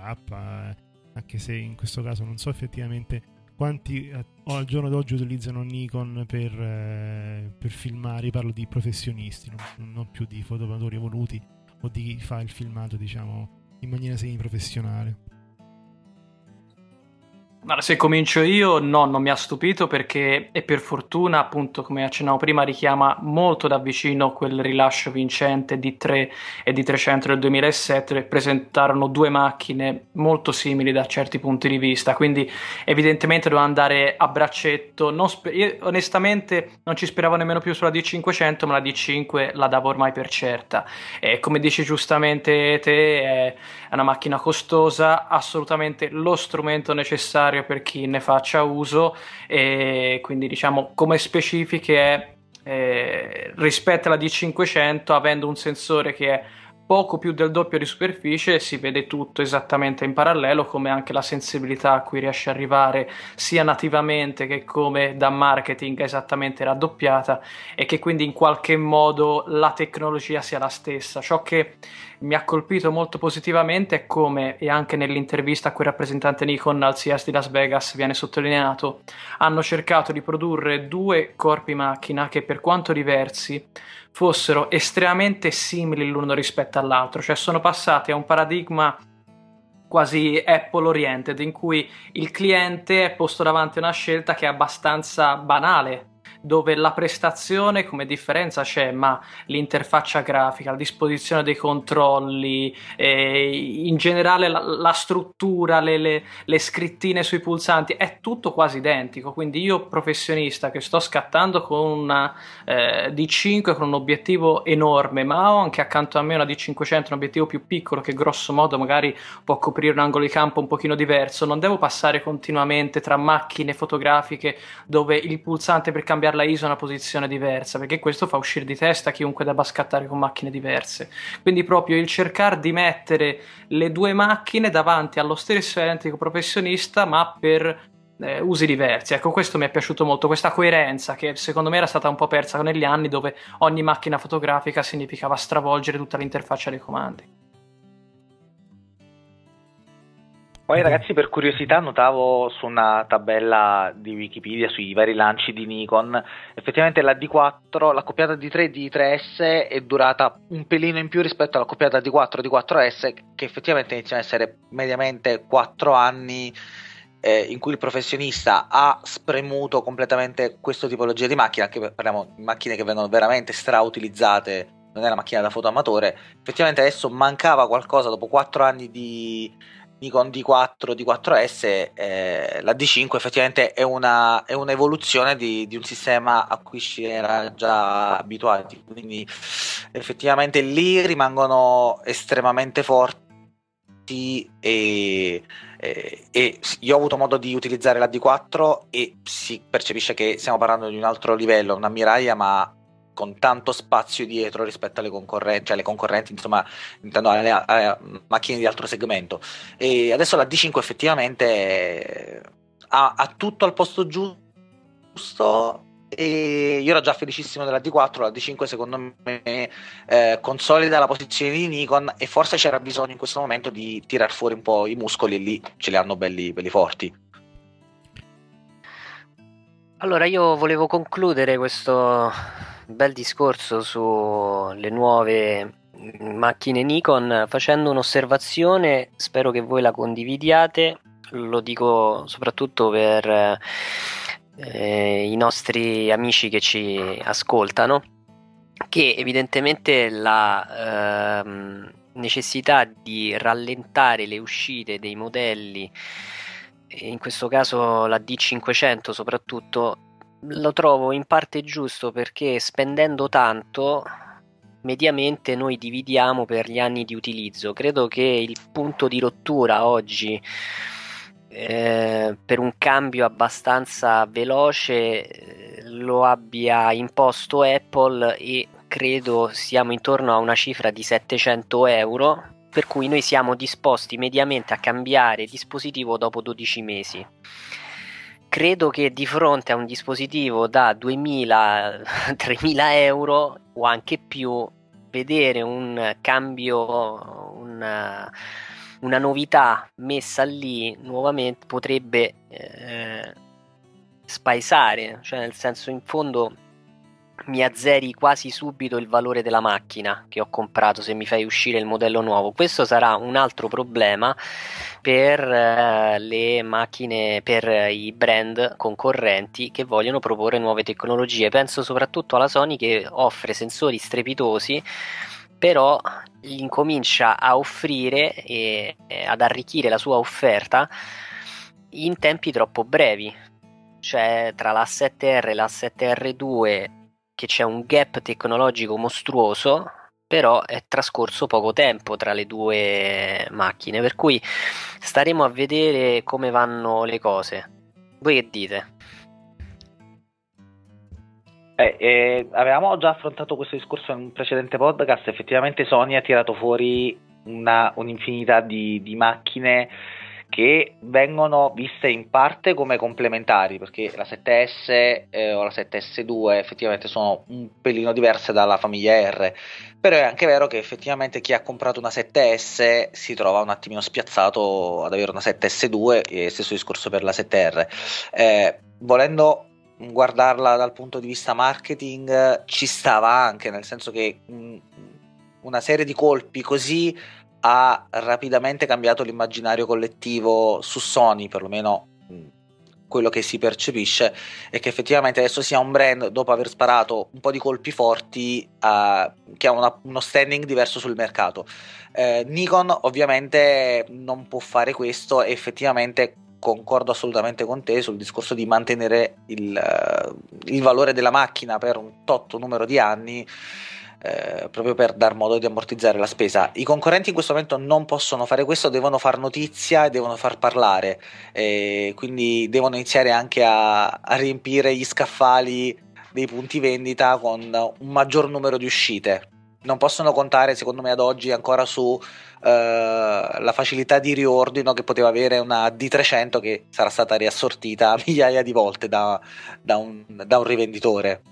anche se in questo caso non so effettivamente quanti al giorno d'oggi utilizzano Nikon per filmare. Io parlo di professionisti, non più di fotomatori evoluti o di chi fa il filmato, diciamo, in maniera semiprofessionale. Allora, se comincio io, no, non mi ha stupito, perché e per fortuna, appunto, come accennavo prima, richiama molto da vicino quel rilascio vincente di D3 e di D300 del 2007, che presentarono due macchine molto simili da certi punti di vista, quindi evidentemente doveva andare a braccetto. Io, onestamente, non ci speravo nemmeno più sulla D500, ma la D5 la davo ormai per certa, e come dici giustamente te, è una macchina costosa, assolutamente lo strumento necessario per chi ne faccia uso, e quindi, diciamo, come specifiche rispetto alla D500, avendo un sensore che è poco più del doppio di superficie, si vede tutto esattamente in parallelo, come anche la sensibilità a cui riesce a arrivare sia nativamente che come da marketing è esattamente raddoppiata, e che quindi in qualche modo la tecnologia sia la stessa. Ciò che mi ha colpito molto positivamente è come, e anche nell'intervista a quel rappresentante Nikon al CES di Las Vegas viene sottolineato, hanno cercato di produrre due corpi macchina che, per quanto diversi, fossero estremamente simili l'uno rispetto all'altro, cioè sono passati a un paradigma quasi Apple oriented, in cui il cliente è posto davanti a una scelta che è abbastanza banale, dove la prestazione come differenza c'è, ma l'interfaccia grafica, la disposizione dei controlli, in generale la struttura, le scrittine sui pulsanti, è tutto quasi identico. Quindi io, professionista, che sto scattando con una D5 con un obiettivo enorme, ma ho anche accanto a me una D500, un obiettivo più piccolo che grosso modo magari può coprire un angolo di campo un pochino diverso, non devo passare continuamente tra macchine fotografiche dove il pulsante per cambiare la ISO è una posizione diversa, perché questo fa uscire di testa chiunque debba scattare con macchine diverse. Quindi proprio il cercare di mettere le due macchine davanti allo stesso identico professionista, ma per usi diversi, ecco, questo mi è piaciuto molto, questa coerenza che secondo me era stata un po' persa negli anni, dove ogni macchina fotografica significava stravolgere tutta l'interfaccia dei comandi. Poi ragazzi, per curiosità, notavo su una tabella di Wikipedia sui vari lanci di Nikon, effettivamente la D4, la coppiata D3 e D3S è durata un pelino in più rispetto alla coppiata D4 e D4S, che effettivamente iniziano ad essere mediamente 4 anni in cui il professionista ha spremuto completamente questa tipologia di macchina, anche parliamo di macchine che vengono veramente strautilizzate, non è una macchina da foto amatore. Effettivamente adesso mancava qualcosa dopo 4 anni di Nikon D4, D4S, la D5 effettivamente è un'evoluzione di un sistema a cui si era già abituati, quindi effettivamente lì rimangono estremamente forti. E io ho avuto modo di utilizzare la D4 e si percepisce che stiamo parlando di un altro livello, una ammiraglia, ma con tanto spazio dietro rispetto alle concorrenti, cioè le concorrenti, insomma, intendo alle macchine di altro segmento. E adesso la D5 effettivamente ha tutto al posto giusto, e io ero già felicissimo della D4, la D5 secondo me consolida la posizione di Nikon, e forse c'era bisogno in questo momento di tirar fuori un po' i muscoli, e lì ce li hanno belli, belli forti. Allora, io volevo concludere questo bel discorso sulle nuove macchine Nikon facendo un'osservazione, spero che voi la condividiate, lo dico soprattutto per i nostri amici che ci ascoltano, che evidentemente necessità di rallentare le uscite dei modelli, in questo caso la D500 soprattutto, lo trovo in parte giusto, perché spendendo tanto mediamente noi dividiamo per gli anni di utilizzo. Credo che il punto di rottura oggi per un cambio abbastanza veloce lo abbia imposto Apple, e credo siamo intorno a una cifra di 700 euro, per cui noi siamo disposti mediamente a cambiare dispositivo dopo 12 mesi. Credo che di fronte a un dispositivo da 2.000-3.000 euro o anche più, vedere un cambio, una novità messa lì nuovamente potrebbe spaesare, cioè nel senso, in fondo mi azzeri quasi subito il valore della macchina che ho comprato se mi fai uscire il modello nuovo. Questo sarà un altro problema per le macchine, per i brand concorrenti che vogliono proporre nuove tecnologie. Penso soprattutto alla Sony, che offre sensori strepitosi, però incomincia a offrire e ad arricchire la sua offerta in tempi troppo brevi. Cioè tra la 7R e la 7R2 che c'è un gap tecnologico mostruoso, però è trascorso poco tempo tra le due macchine, per cui staremo a vedere come vanno le cose. Voi che dite? Avevamo già affrontato questo discorso in un precedente podcast. Effettivamente Sony ha tirato fuori un'infinità di macchine che vengono viste in parte come complementari, perché la 7S o la 7S2 effettivamente sono un pelino diverse dalla famiglia R, però è anche vero che effettivamente chi ha comprato una 7S si trova un attimino spiazzato ad avere una 7S2, e stesso discorso per la 7R. Volendo guardarla dal punto di vista marketing ci stava anche, nel senso che una serie di colpi così ha rapidamente cambiato l'immaginario collettivo su Sony, perlomeno quello che si percepisce è che effettivamente adesso sia un brand, dopo aver sparato un po' di colpi forti, che ha uno standing diverso sul mercato. Nikon ovviamente non può fare questo, e effettivamente concordo assolutamente con te sul discorso di mantenere il valore della macchina per un totto numero di anni, proprio per dar modo di ammortizzare la spesa. I concorrenti in questo momento non possono fare questo, devono far notizia e devono far parlare, quindi devono iniziare anche a riempire gli scaffali dei punti vendita con un maggior numero di uscite. Non possono contare, secondo me, ad oggi ancora su la facilità di riordino che poteva avere una D300, che sarà stata riassortita migliaia di volte da un rivenditore.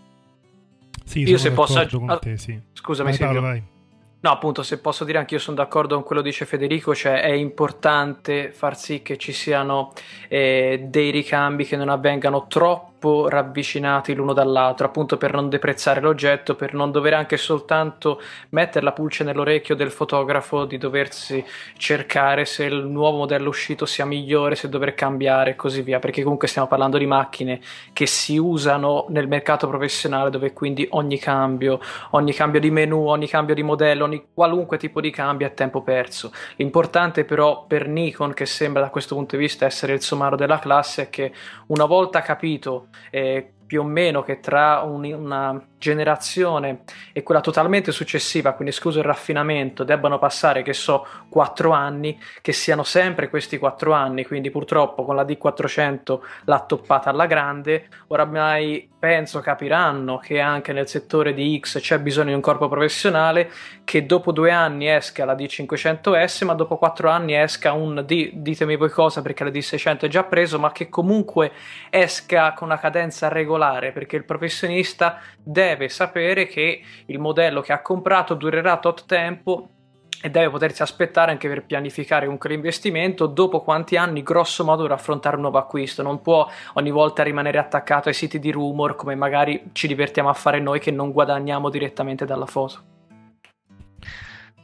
Sì, io se posso te, sì. Scusami, vai. No, appunto, se posso dire, anche io sono d'accordo con quello che dice Federico, cioè è importante far sì che ci siano dei ricambi che non avvengano troppo ravvicinati l'uno dall'altro, appunto per non deprezzare l'oggetto, per non dover anche soltanto mettere la pulce nell'orecchio del fotografo di doversi cercare se il nuovo modello uscito sia migliore, se dover cambiare e così via, perché comunque stiamo parlando di macchine che si usano nel mercato professionale, dove quindi ogni cambio di menu, ogni cambio di modello, qualunque tipo di cambio è tempo perso. L'importante però per Nikon, che sembra da questo punto di vista essere il somaro della classe, è che una volta capito più o meno che tra una generazione e quella totalmente successiva, quindi escluso il raffinamento, debbano passare, che so, 4 anni, che siano sempre questi 4 anni. Quindi purtroppo con la D400 l'ha toppata alla grande, oramai penso capiranno che anche nel settore di X c'è bisogno di un corpo professionale, che dopo 2 anni esca la D500S, ma dopo 4 anni esca un D, ditemi voi cosa, perché la D600 è già preso, ma che comunque esca con una cadenza regolare, perché il professionista deve sapere che il modello che ha comprato durerà tot tempo e deve potersi aspettare, anche per pianificare un investimento, dopo quanti anni grosso modo dovrà affrontare un nuovo acquisto. Non può ogni volta rimanere attaccato ai siti di rumor, come magari ci divertiamo a fare noi che non guadagniamo direttamente dalla foto.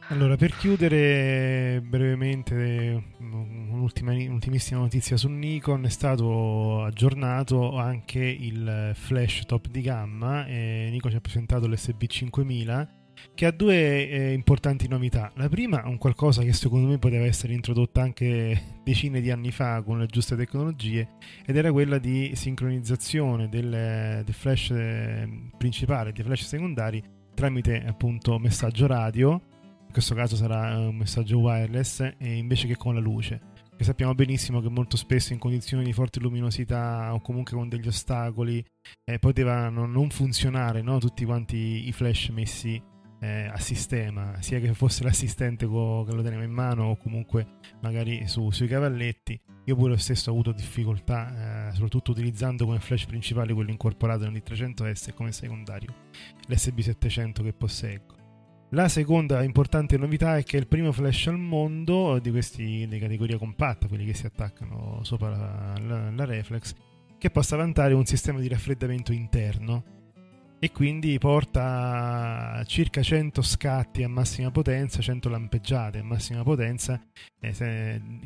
Allora, per chiudere brevemente, un'ultimissima notizia su Nikon: è stato aggiornato anche il flash top di gamma, Nikon ci ha presentato l'SB5000, che ha due importanti novità. La prima è un qualcosa che secondo me poteva essere introdotta anche decine di anni fa con le giuste tecnologie, ed era quella di sincronizzazione del flash principale e dei flash secondari tramite appunto messaggio radio, in questo caso sarà un messaggio wireless, e invece che con la luce. Che sappiamo benissimo che molto spesso in condizioni di forte luminosità o comunque con degli ostacoli potevano non funzionare, no? Tutti quanti i flash messi a sistema, sia che fosse l'assistente che lo teneva in mano o comunque magari sui cavalletti. Io pure lo stesso ho avuto difficoltà, soprattutto utilizzando come flash principale quello incorporato nel D300S e come secondario l'SB700 che posseggo. La seconda importante novità è che è il primo flash al mondo di questi di categoria compatta, quelli che si attaccano sopra la reflex, che possa vantare un sistema di raffreddamento interno, e quindi porta circa 100 scatti a massima potenza, 100 lampeggiate a massima potenza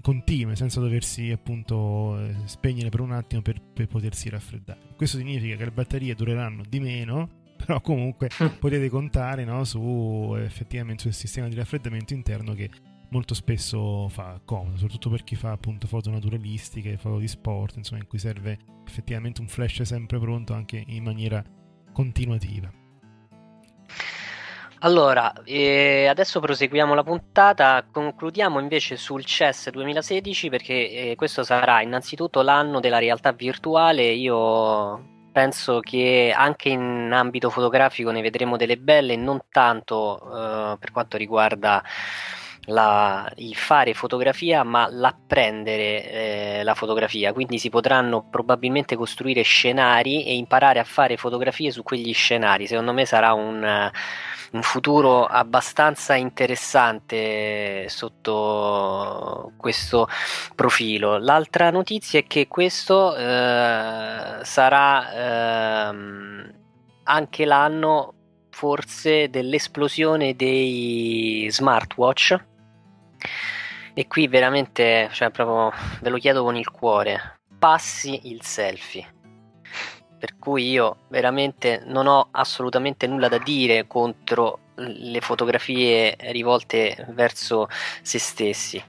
continue, senza doversi appunto spegnere per un attimo per potersi raffreddare. Questo significa che le batterie dureranno di meno, però comunque potete contare, no, su effettivamente sul sistema di raffreddamento interno, che molto spesso fa comodo, soprattutto per chi fa appunto foto naturalistiche, foto di sport, insomma, in cui serve effettivamente un flash sempre pronto anche in maniera continuativa. Allora, adesso proseguiamo la puntata, concludiamo invece sul CES 2016, perché questo sarà innanzitutto l'anno della realtà virtuale. Io penso che anche in ambito fotografico ne vedremo delle belle, non tanto per quanto riguarda il fare fotografia, ma l'apprendere la fotografia. Quindi si potranno probabilmente costruire scenari e imparare a fare fotografie su quegli scenari. Secondo me sarà un futuro abbastanza interessante sotto questo profilo. L'altra notizia è che questo sarà anche l'anno forse dell'esplosione dei smartwatch, e qui veramente, cioè, proprio ve lo chiedo con il cuore: passi il selfie. Per cui io veramente non ho assolutamente nulla da dire contro le fotografie rivolte verso se stessi,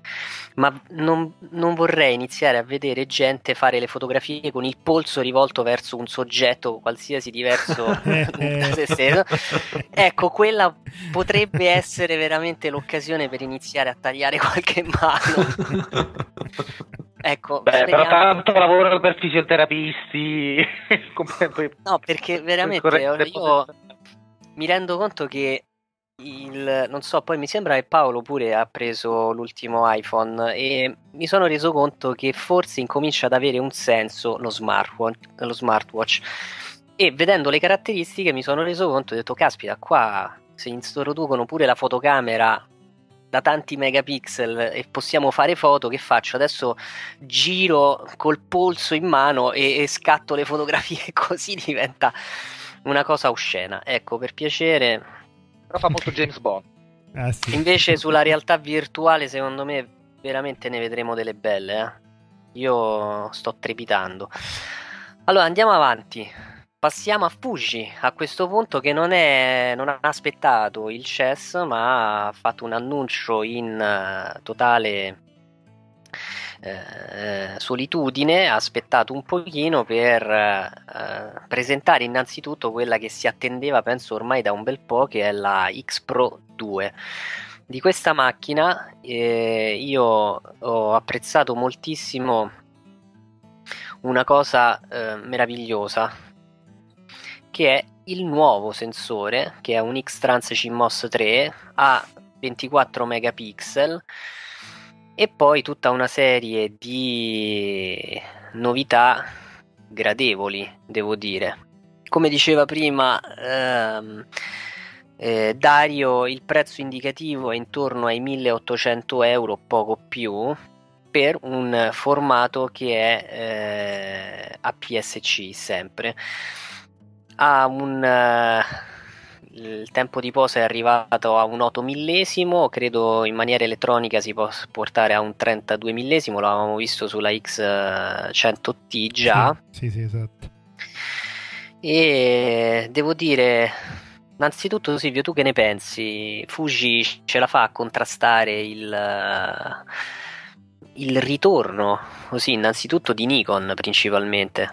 ma non vorrei iniziare a vedere gente fare le fotografie con il polso rivolto verso un soggetto qualsiasi diverso da se stesso. Ecco, quella potrebbe essere veramente l'occasione per iniziare a tagliare qualche mano. Ecco, però tanto lavoro per fisioterapisti. No, perché veramente io mi rendo conto che non so, poi mi sembra che Paolo pure ha preso l'ultimo iPhone, e mi sono reso conto che forse incomincia ad avere un senso lo smartwatch, e vedendo le caratteristiche mi sono reso conto e ho detto: caspita, qua se introducono pure la fotocamera da tanti megapixel e possiamo fare foto, che faccio? Adesso giro col polso in mano e scatto le fotografie, così diventa una cosa oscena. Ecco, per piacere. Però fa molto James Bond. Ah, sì. Invece sulla realtà virtuale secondo me veramente ne vedremo delle belle, eh? Io sto trepidando. Allora, andiamo avanti. Passiamo a Fuji, a questo punto, che non ha aspettato il CES, ma ha fatto un annuncio in totale solitudine. Ha aspettato un pochino per presentare innanzitutto quella che si attendeva, penso ormai da un bel po', che è la X Pro 2. Di questa macchina io ho apprezzato moltissimo una cosa meravigliosa, che è il nuovo sensore, che è un X-Trans CMOS 3 a 24 megapixel, e poi tutta una serie di novità gradevoli, devo dire. Come diceva prima Dario, il prezzo indicativo è intorno ai €1.800, poco più, per un formato che è APS-C sempre. Il tempo di posa è arrivato a un 8 millesimo, credo in maniera elettronica si può portare a un 32 millesimo, l'avevamo visto sulla X100T già. Sì, esatto. E devo dire Innanzitutto Silvio, tu che ne pensi? Fuji ce la fa a contrastare il ritorno, così, innanzitutto di Nikon principalmente?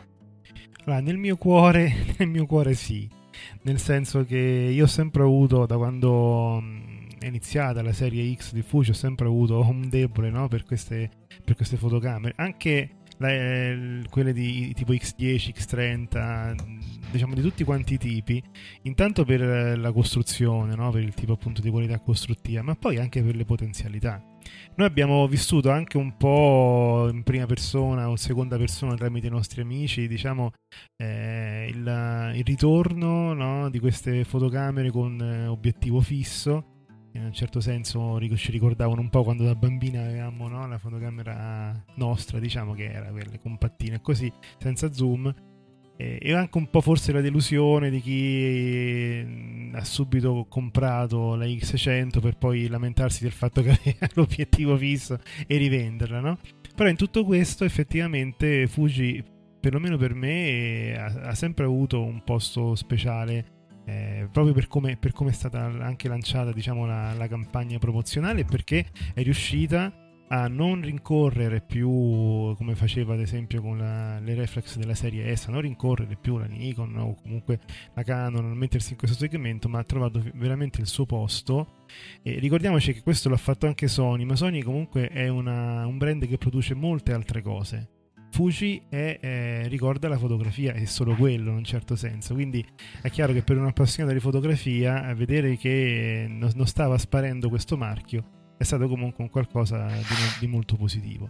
Allora, nel mio cuore sì, nel senso che io ho sempre avuto, da quando è iniziata la serie X di Fuji, ho sempre avuto un debole, no, per queste fotocamere, anche quelle di tipo X10, X30, diciamo di tutti quanti i tipi, intanto per la costruzione, no? Per il tipo appunto di qualità costruttiva, ma poi anche per le potenzialità. Noi abbiamo vissuto anche un po' in prima persona o seconda persona tramite i nostri amici, diciamo, il ritorno, no? Di queste fotocamere con obiettivo fisso. In un certo senso ci ricordavano un po' quando da bambina avevamo, no, la fotocamera nostra, diciamo, che era quella compattina, così, senza zoom, e anche un po' forse la delusione di chi ha subito comprato la X100 per poi lamentarsi del fatto che aveva l'obiettivo fisso e rivenderla, no? Però in tutto questo effettivamente Fuji, perlomeno per me, ha sempre avuto un posto speciale. Proprio per come è stata anche lanciata, diciamo, la campagna promozionale, perché è riuscita a non rincorrere più, come faceva ad esempio con le reflex della serie S, a non rincorrere più la Nikon o comunque la Canon, a mettersi in questo segmento, ma ha trovato veramente il suo posto. E ricordiamoci che questo l'ha fatto anche Sony, ma Sony comunque è un brand che produce molte altre cose. Fuji ricorda la fotografia, è solo quello in un certo senso, quindi è chiaro che per un appassionato di fotografia vedere che non stava sparendo questo marchio è stato comunque un qualcosa di molto positivo.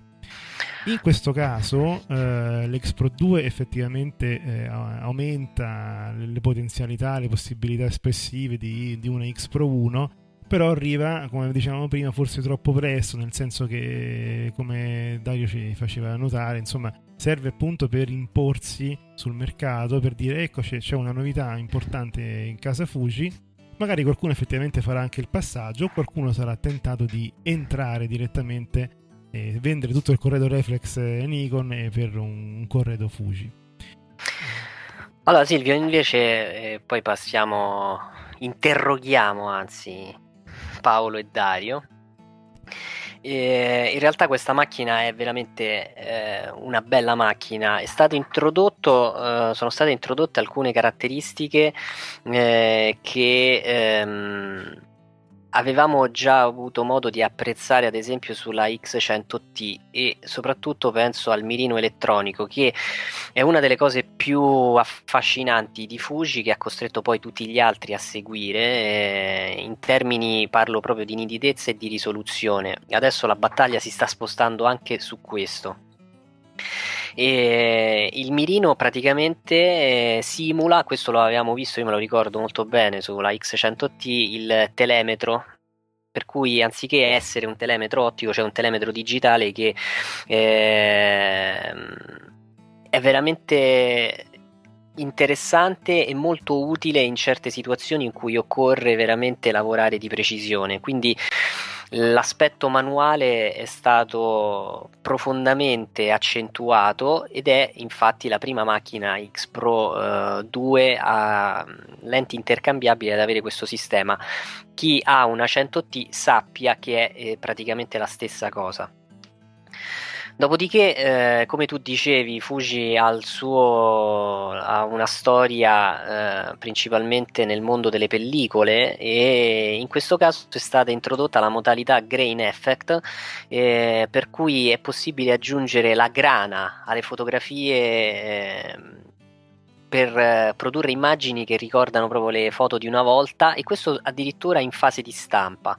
In questo caso l'X-Pro 2 effettivamente aumenta le potenzialità, le possibilità espressive di una X-Pro 1, però arriva, come dicevamo prima, forse troppo presto, nel senso che, come Dario ci faceva notare, insomma, serve appunto per imporsi sul mercato, per dire ecco c'è una novità importante in casa Fuji, magari qualcuno effettivamente farà anche il passaggio, qualcuno sarà tentato di entrare direttamente e vendere tutto il corredo reflex Nikon per un corredo Fuji. Allora Silvio, invece poi interroghiamo anzi Paolo e Dario. In realtà questa macchina è veramente una bella macchina. Sono state introdotte alcune caratteristiche che avevamo già avuto modo di apprezzare, ad esempio sulla X100T, e soprattutto penso al mirino elettronico, che è una delle cose più affascinanti di Fuji, che ha costretto poi tutti gli altri a seguire in termini, parlo proprio di nitidezza e di risoluzione. Adesso la battaglia si sta spostando anche su questo. E il mirino praticamente simula, questo lo avevamo visto, io me lo ricordo molto bene sulla X100T, il telemetro, per cui anziché essere un telemetro ottico c'è un telemetro digitale che è veramente interessante e molto utile in certe situazioni in cui occorre veramente lavorare di precisione. Quindi l'aspetto manuale è stato profondamente accentuato ed è infatti la prima macchina X-Pro 2 a lenti intercambiabili ad avere questo sistema. Chi ha una 100T sappia che è praticamente la stessa cosa. Dopodiché, come tu dicevi, Fuji ha una storia principalmente nel mondo delle pellicole, e in questo caso è stata introdotta la modalità grain effect, per cui è possibile aggiungere la grana alle fotografie per produrre immagini che ricordano proprio le foto di una volta, e questo addirittura in fase di stampa.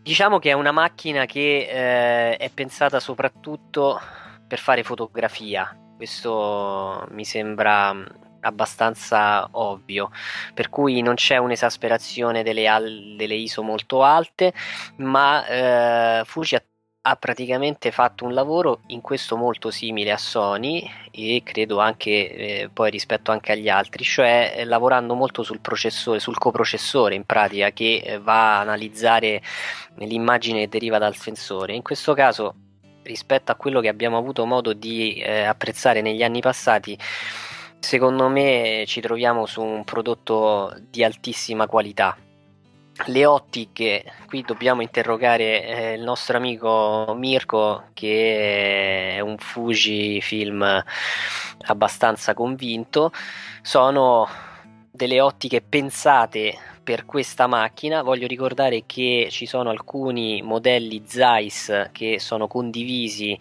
Diciamo che è una macchina che è pensata soprattutto per fare fotografia, questo mi sembra abbastanza ovvio, per cui non c'è un'esasperazione delle ISO molto alte, ma Fuji ha praticamente fatto un lavoro in questo molto simile a Sony, e credo anche poi rispetto anche agli altri, cioè lavorando molto sul processore, sul coprocessore in pratica, che va a analizzare l'immagine che deriva dal sensore. In questo caso, rispetto a quello che abbiamo avuto modo di apprezzare negli anni passati, Secondo me ci troviamo su un prodotto di altissima qualità. Le ottiche, qui dobbiamo interrogare il nostro amico Mirko, che è un Fujifilm abbastanza convinto. Sono delle ottiche pensate per questa macchina. Voglio ricordare che ci sono alcuni modelli Zeiss che sono condivisi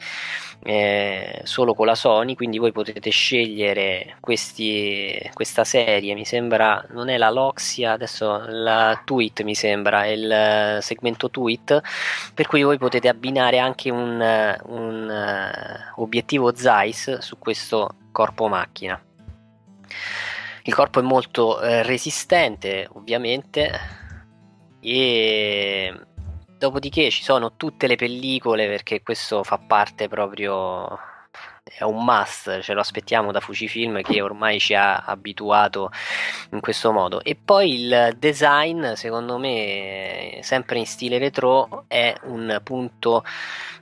solo con la Sony, quindi voi potete scegliere questa serie. Mi sembra non è la Loxia, adesso la Tweet, mi sembra è il segmento Tweet, per cui voi potete abbinare anche un obiettivo Zeiss su questo corpo macchina. Il corpo è molto resistente, ovviamente, e dopodiché ci sono tutte le pellicole, perché questo fa parte proprio, è un must, ce lo aspettiamo da Fujifilm, che ormai ci ha abituato in questo modo. E poi il design, secondo me, sempre in stile retro, è un punto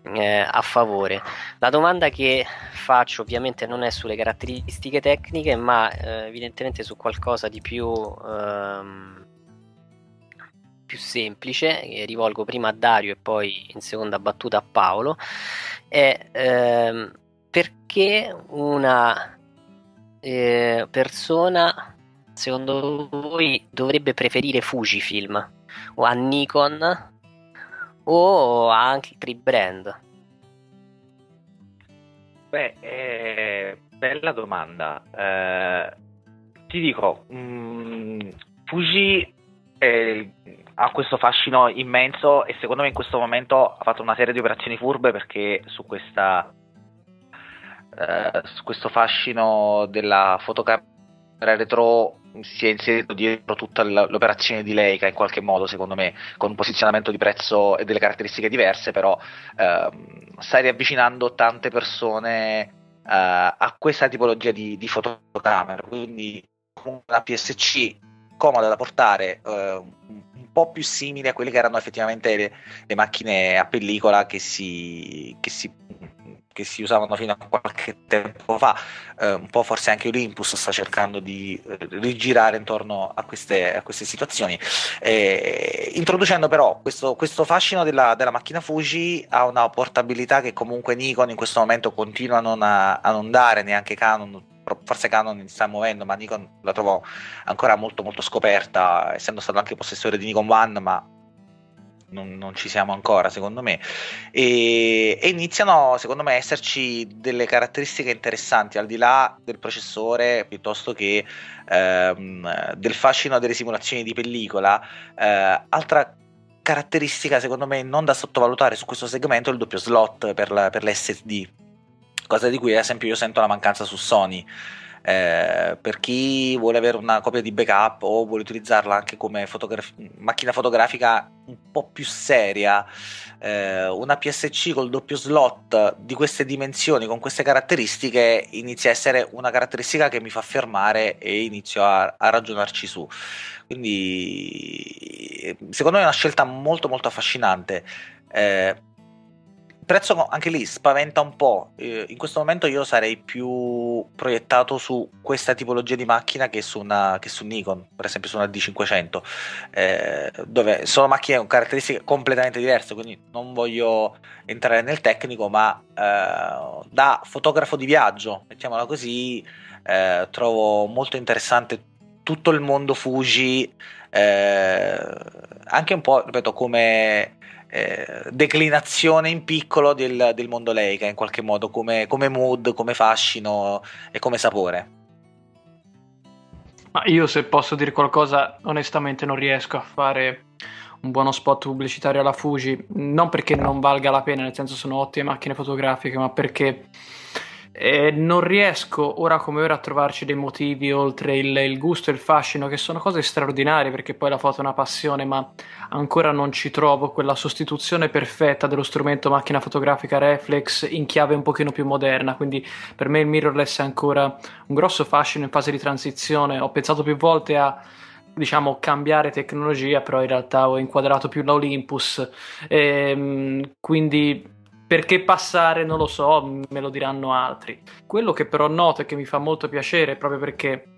a favore. La domanda che faccio ovviamente non è sulle caratteristiche tecniche, ma evidentemente su qualcosa di più semplice, che rivolgo prima a Dario e poi in seconda battuta a Paolo, è perché una persona, secondo voi, dovrebbe preferire Fujifilm o a Nikon o a altri brand? Beh, bella domanda. Ti dico, Fuji ha questo fascino immenso, e secondo me in questo momento ha fatto una serie di operazioni furbe, perché su questo fascino della fotocamera retro si è inserito dietro tutta l'operazione di Leica, in qualche modo, secondo me, con un posizionamento di prezzo e delle caratteristiche diverse, però stai riavvicinando tante persone a questa tipologia di fotocamera, quindi una PSC comoda da portare, un po' più simile a quelle che erano effettivamente le macchine a pellicola che si usavano fino a qualche tempo fa. Un po' forse anche Olympus sta cercando di rigirare intorno a queste situazioni, introducendo però questo fascino della macchina Fuji a una portabilità che comunque Nikon in questo momento continua a non dare, neanche Canon. Forse Canon sta muovendo, ma Nikon la trovo ancora molto molto scoperta, essendo stato anche possessore di Nikon One, ma non ci siamo ancora, secondo me, e iniziano, secondo me, a esserci delle caratteristiche interessanti al di là del processore, piuttosto che del fascino delle simulazioni di pellicola. Altra caratteristica, secondo me, non da sottovalutare su questo segmento, è il doppio slot per l'SSD, cosa di cui ad esempio io sento la mancanza su Sony. Per chi vuole avere una copia di backup o vuole utilizzarla anche come macchina fotografica un po' più seria, una PSC col doppio slot di queste dimensioni, con queste caratteristiche, inizia a essere una caratteristica che mi fa fermare e inizio a ragionarci su. Quindi secondo me è una scelta molto molto affascinante. Il prezzo anche lì spaventa un po'. In questo momento io sarei più proiettato su questa tipologia di macchina che su Nikon, per esempio su una D500, dove sono macchine con caratteristiche completamente diverse, quindi non voglio entrare nel tecnico, ma da fotografo di viaggio, mettiamola così, trovo molto interessante tutto il mondo Fuji, anche un po', ripeto, come declinazione in piccolo del mondo Leica, in qualche modo, come mood, come fascino e come sapore. Ma io, se posso dire qualcosa, onestamente non riesco a fare un buono spot pubblicitario alla Fuji, non perché non valga la pena, nel senso sono ottime macchine fotografiche, ma perché non riesco ora come ora a trovarci dei motivi oltre il gusto e il fascino, che sono cose straordinarie, perché poi la foto è una passione, ma ancora non ci trovo quella sostituzione perfetta dello strumento macchina fotografica reflex in chiave un pochino più moderna. Quindi per me il mirrorless è ancora un grosso fascino in fase di transizione. Ho pensato più volte a, diciamo, cambiare tecnologia, però in realtà ho inquadrato più l'Olympus, quindi perché passare non lo so, me lo diranno altri. Quello che però noto e che mi fa molto piacere, proprio perché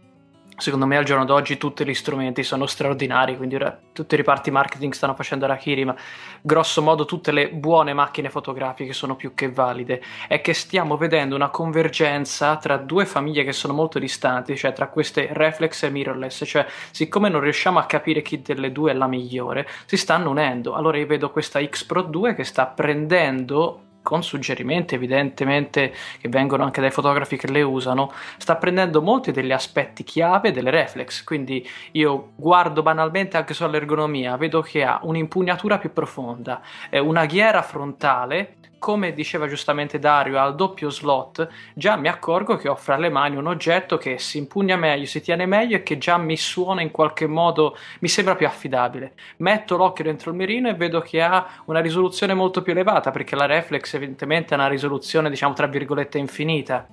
secondo me al giorno d'oggi tutti gli strumenti sono straordinari, quindi ora tutti i reparti marketing stanno facendo Harakiri, ma grosso modo tutte le buone macchine fotografiche sono più che valide, è che stiamo vedendo una convergenza tra due famiglie che sono molto distanti, cioè tra queste reflex e mirrorless, cioè siccome non riusciamo a capire chi delle due è la migliore, si stanno unendo. Allora io vedo questa X-Pro 2 che sta prendendo, con suggerimenti evidentemente che vengono anche dai fotografi che le usano, sta prendendo molti degli aspetti chiave delle reflex, quindi io guardo banalmente anche sull'ergonomia, vedo che ha un'impugnatura più profonda, una ghiera frontale, come diceva giustamente Dario, al doppio slot, già mi accorgo che ho fra le mani un oggetto che si impugna meglio, si tiene meglio e che già mi suona in qualche modo, mi sembra più affidabile. Metto l'occhio dentro il mirino e vedo che ha una risoluzione molto più elevata, perché la reflex evidentemente ha una risoluzione, diciamo tra virgolette, infinita,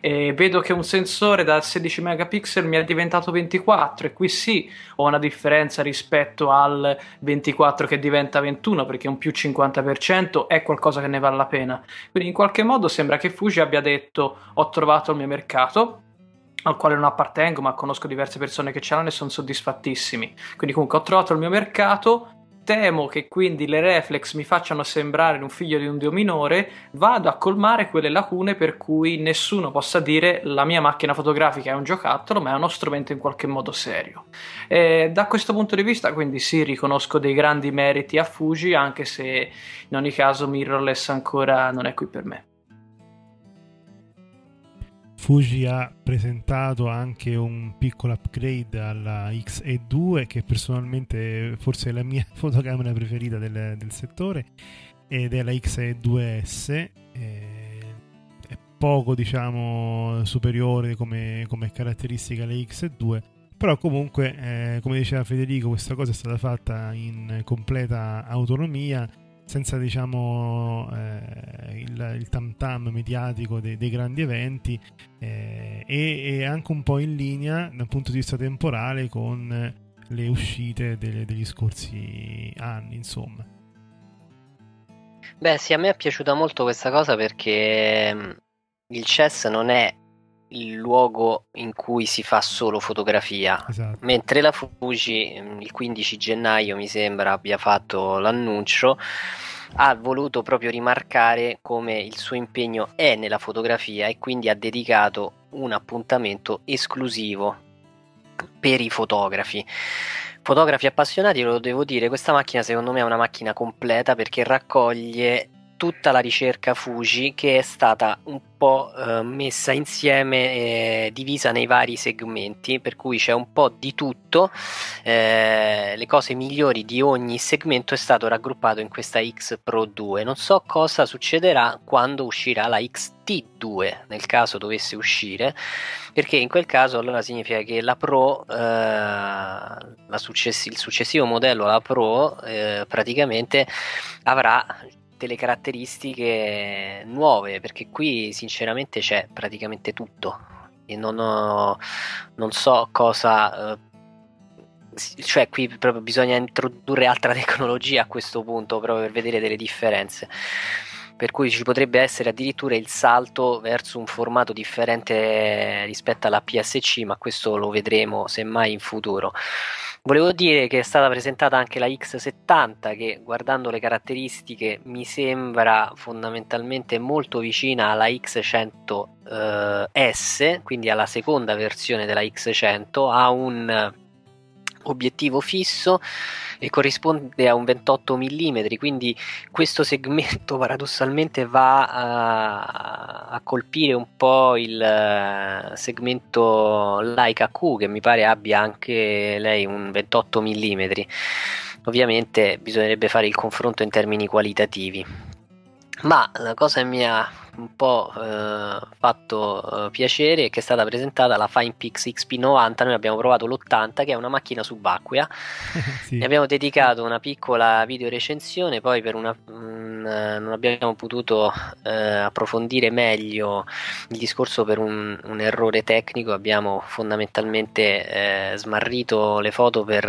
e vedo che un sensore da 16 megapixel mi è diventato 24, e qui sì ho una differenza rispetto al 24 che diventa 21, perché un più 50% è qualcosa che ne vale la pena. Quindi in qualche modo sembra che Fuji abbia detto: ho trovato il mio mercato, al quale non appartengo, ma conosco diverse persone che ce l'hanno e sono soddisfattissimi, quindi comunque ho trovato il mio mercato. Temo che quindi le reflex mi facciano sembrare un figlio di un dio minore, vado a colmare quelle lacune per cui nessuno possa dire la mia macchina fotografica è un giocattolo, ma è uno strumento in qualche modo serio. E da questo punto di vista quindi sì, riconosco dei grandi meriti a Fuji, anche se in ogni caso mirrorless ancora non è qui per me. Fuji ha presentato anche un piccolo upgrade alla X-E2, che personalmente forse è la mia fotocamera preferita del settore, ed è la X-E2S, è poco diciamo superiore come caratteristica alle X-E2, però comunque come diceva Federico, questa cosa è stata fatta in completa autonomia, senza diciamo il tam tam mediatico dei grandi eventi, e anche un po' in linea dal punto di vista temporale con le uscite degli scorsi anni, insomma. Beh sì, a me è piaciuta molto questa cosa, perché il CES non è il luogo in cui si fa solo fotografia, esatto. Mentre la Fuji il 15 gennaio mi sembra abbia fatto l'annuncio, ha voluto proprio rimarcare come il suo impegno è nella fotografia, e quindi ha dedicato un appuntamento esclusivo per i fotografi appassionati. Lo devo dire, questa macchina secondo me è una macchina completa, perché raccoglie tutta la ricerca Fuji, che è stata un po' messa insieme e divisa nei vari segmenti, per cui c'è un po' di tutto, le cose migliori di ogni segmento è stato raggruppato in questa X Pro 2. Non so cosa succederà quando uscirà la XT2, nel caso dovesse uscire, perché in quel caso allora significa che la Pro, il successivo modello, la Pro, praticamente avrà le caratteristiche nuove, perché qui sinceramente c'è praticamente tutto, e non so cosa, cioè qui proprio bisogna introdurre altra tecnologia a questo punto proprio per vedere delle differenze, per cui ci potrebbe essere addirittura il salto verso un formato differente rispetto alla PSC, ma questo lo vedremo semmai in futuro. Volevo dire che è stata presentata anche la X70, che guardando le caratteristiche mi sembra fondamentalmente molto vicina alla X100S, quindi alla seconda versione della X100, ha un obiettivo fisso e corrisponde a un 28 mm, quindi questo segmento paradossalmente va a colpire un po' il segmento Leica Q, che mi pare abbia anche lei un 28 mm. Ovviamente bisognerebbe fare il confronto in termini qualitativi, ma la cosa che mi ha un po' fatto piacere è che è stata presentata la Finepix XP90. Noi abbiamo provato l'80, che è una macchina subacquea, sì. Ne abbiamo dedicato una piccola video recensione, poi per non abbiamo potuto approfondire meglio il discorso per un errore tecnico. Abbiamo fondamentalmente smarrito le foto per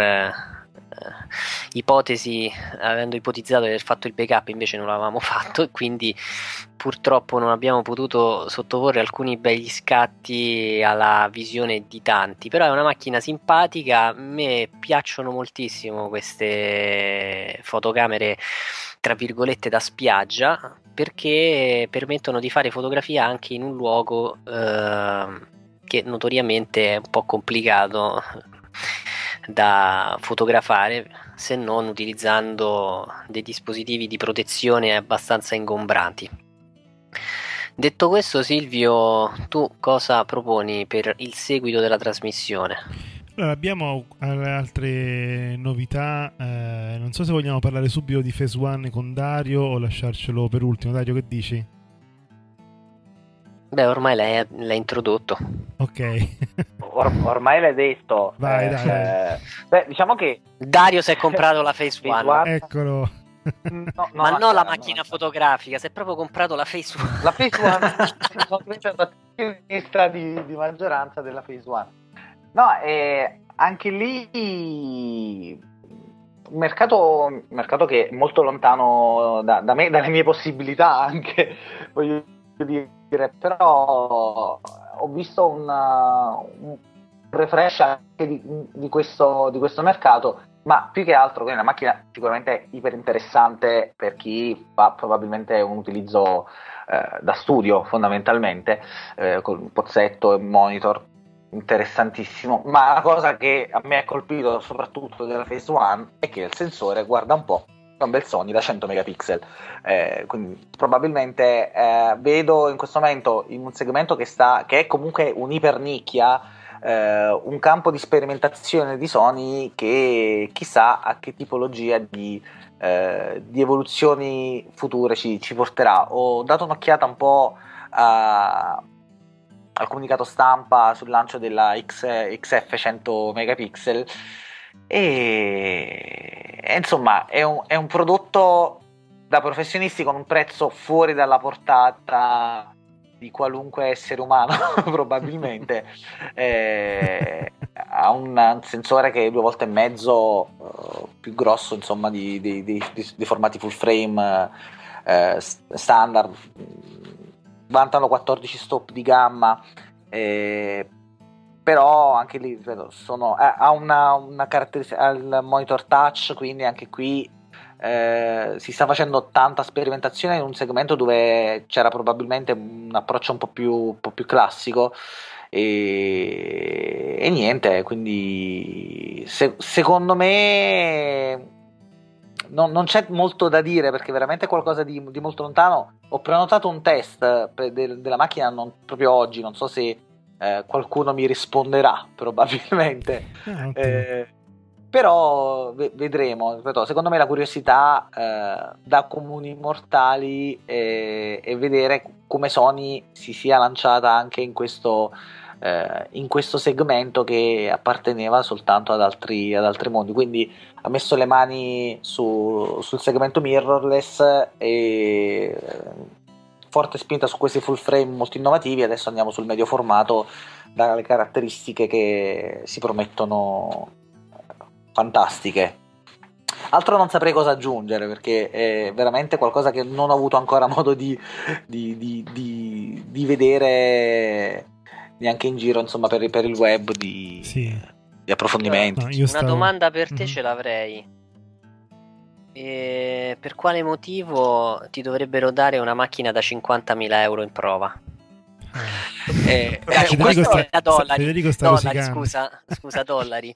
ipotesi, avendo ipotizzato di aver fatto il backup, invece non l'avevamo fatto, e quindi purtroppo non abbiamo potuto sottoporre alcuni begli scatti alla visione di tanti. Però è una macchina simpatica, a me piacciono moltissimo queste fotocamere tra virgolette da spiaggia, perché permettono di fare fotografia anche in un luogo che notoriamente è un po' complicato da fotografare, se non utilizzando dei dispositivi di protezione abbastanza ingombranti. Detto questo, Silvio, tu cosa proponi per il seguito della trasmissione? Allora, abbiamo altre novità, non so se vogliamo parlare subito di Phase One con Dario o lasciarcelo per ultimo. Dario, che dici? Beh, ormai l'hai introdotto. Ok. Ormai l'hai detto. Vai, dai. Beh, diciamo che Dario si è comprato la Phase One. Eccolo. No, ma non la macchina fotografica, si è proprio comprato la Phase One. La Phase One. Sono diventato sinistra di maggioranza della Phase One. No, anche lì un mercato che è molto lontano da me, dalle mie possibilità anche, voglio dire, però ho visto un refresh anche di questo mercato, ma più che altro è una macchina sicuramente iper interessante per chi fa probabilmente un utilizzo da studio fondamentalmente, con pozzetto e monitor. Interessantissimo, ma la cosa che a me ha colpito soprattutto della Phase One è che il sensore, guarda un po', è un bel Sony da 100 megapixel, quindi probabilmente vedo in questo momento in un segmento che è comunque un'ipernicchia, un campo di sperimentazione di Sony che chissà a che tipologia di evoluzioni future ci porterà. Ho dato un'occhiata un po' al comunicato stampa sul lancio della XF 100 megapixel e insomma è un prodotto da professionisti con un prezzo fuori dalla portata di qualunque essere umano probabilmente. Ha un sensore che è 2,5 volte più grosso, insomma, di formati full frame standard. Vantano 14 stop di gamma, però anche lì ha una caratteristica al monitor touch, quindi anche qui si sta facendo tanta sperimentazione in un segmento dove c'era probabilmente un approccio un po' più classico e niente, quindi secondo me non c'è molto da dire, perché veramente è qualcosa di molto lontano. Ho prenotato un test della macchina proprio oggi, non so se qualcuno mi risponderà probabilmente, però vedremo. Secondo me la curiosità da comuni mortali è vedere come Sony si sia lanciata anche in questo segmento che apparteneva soltanto ad altri mondi, quindi ha messo le mani sul segmento mirrorless e forte spinta su questi full frame molto innovativi. Adesso andiamo sul medio formato dalle caratteristiche che si promettono fantastiche. Altro non saprei cosa aggiungere, perché è veramente qualcosa che non ho avuto ancora modo di vedere neanche in giro, insomma, per il web di approfondimenti. No, una domanda per te ce l'avrei. Per quale motivo ti dovrebbero dare una macchina da 50.000 euro in prova? Dollari.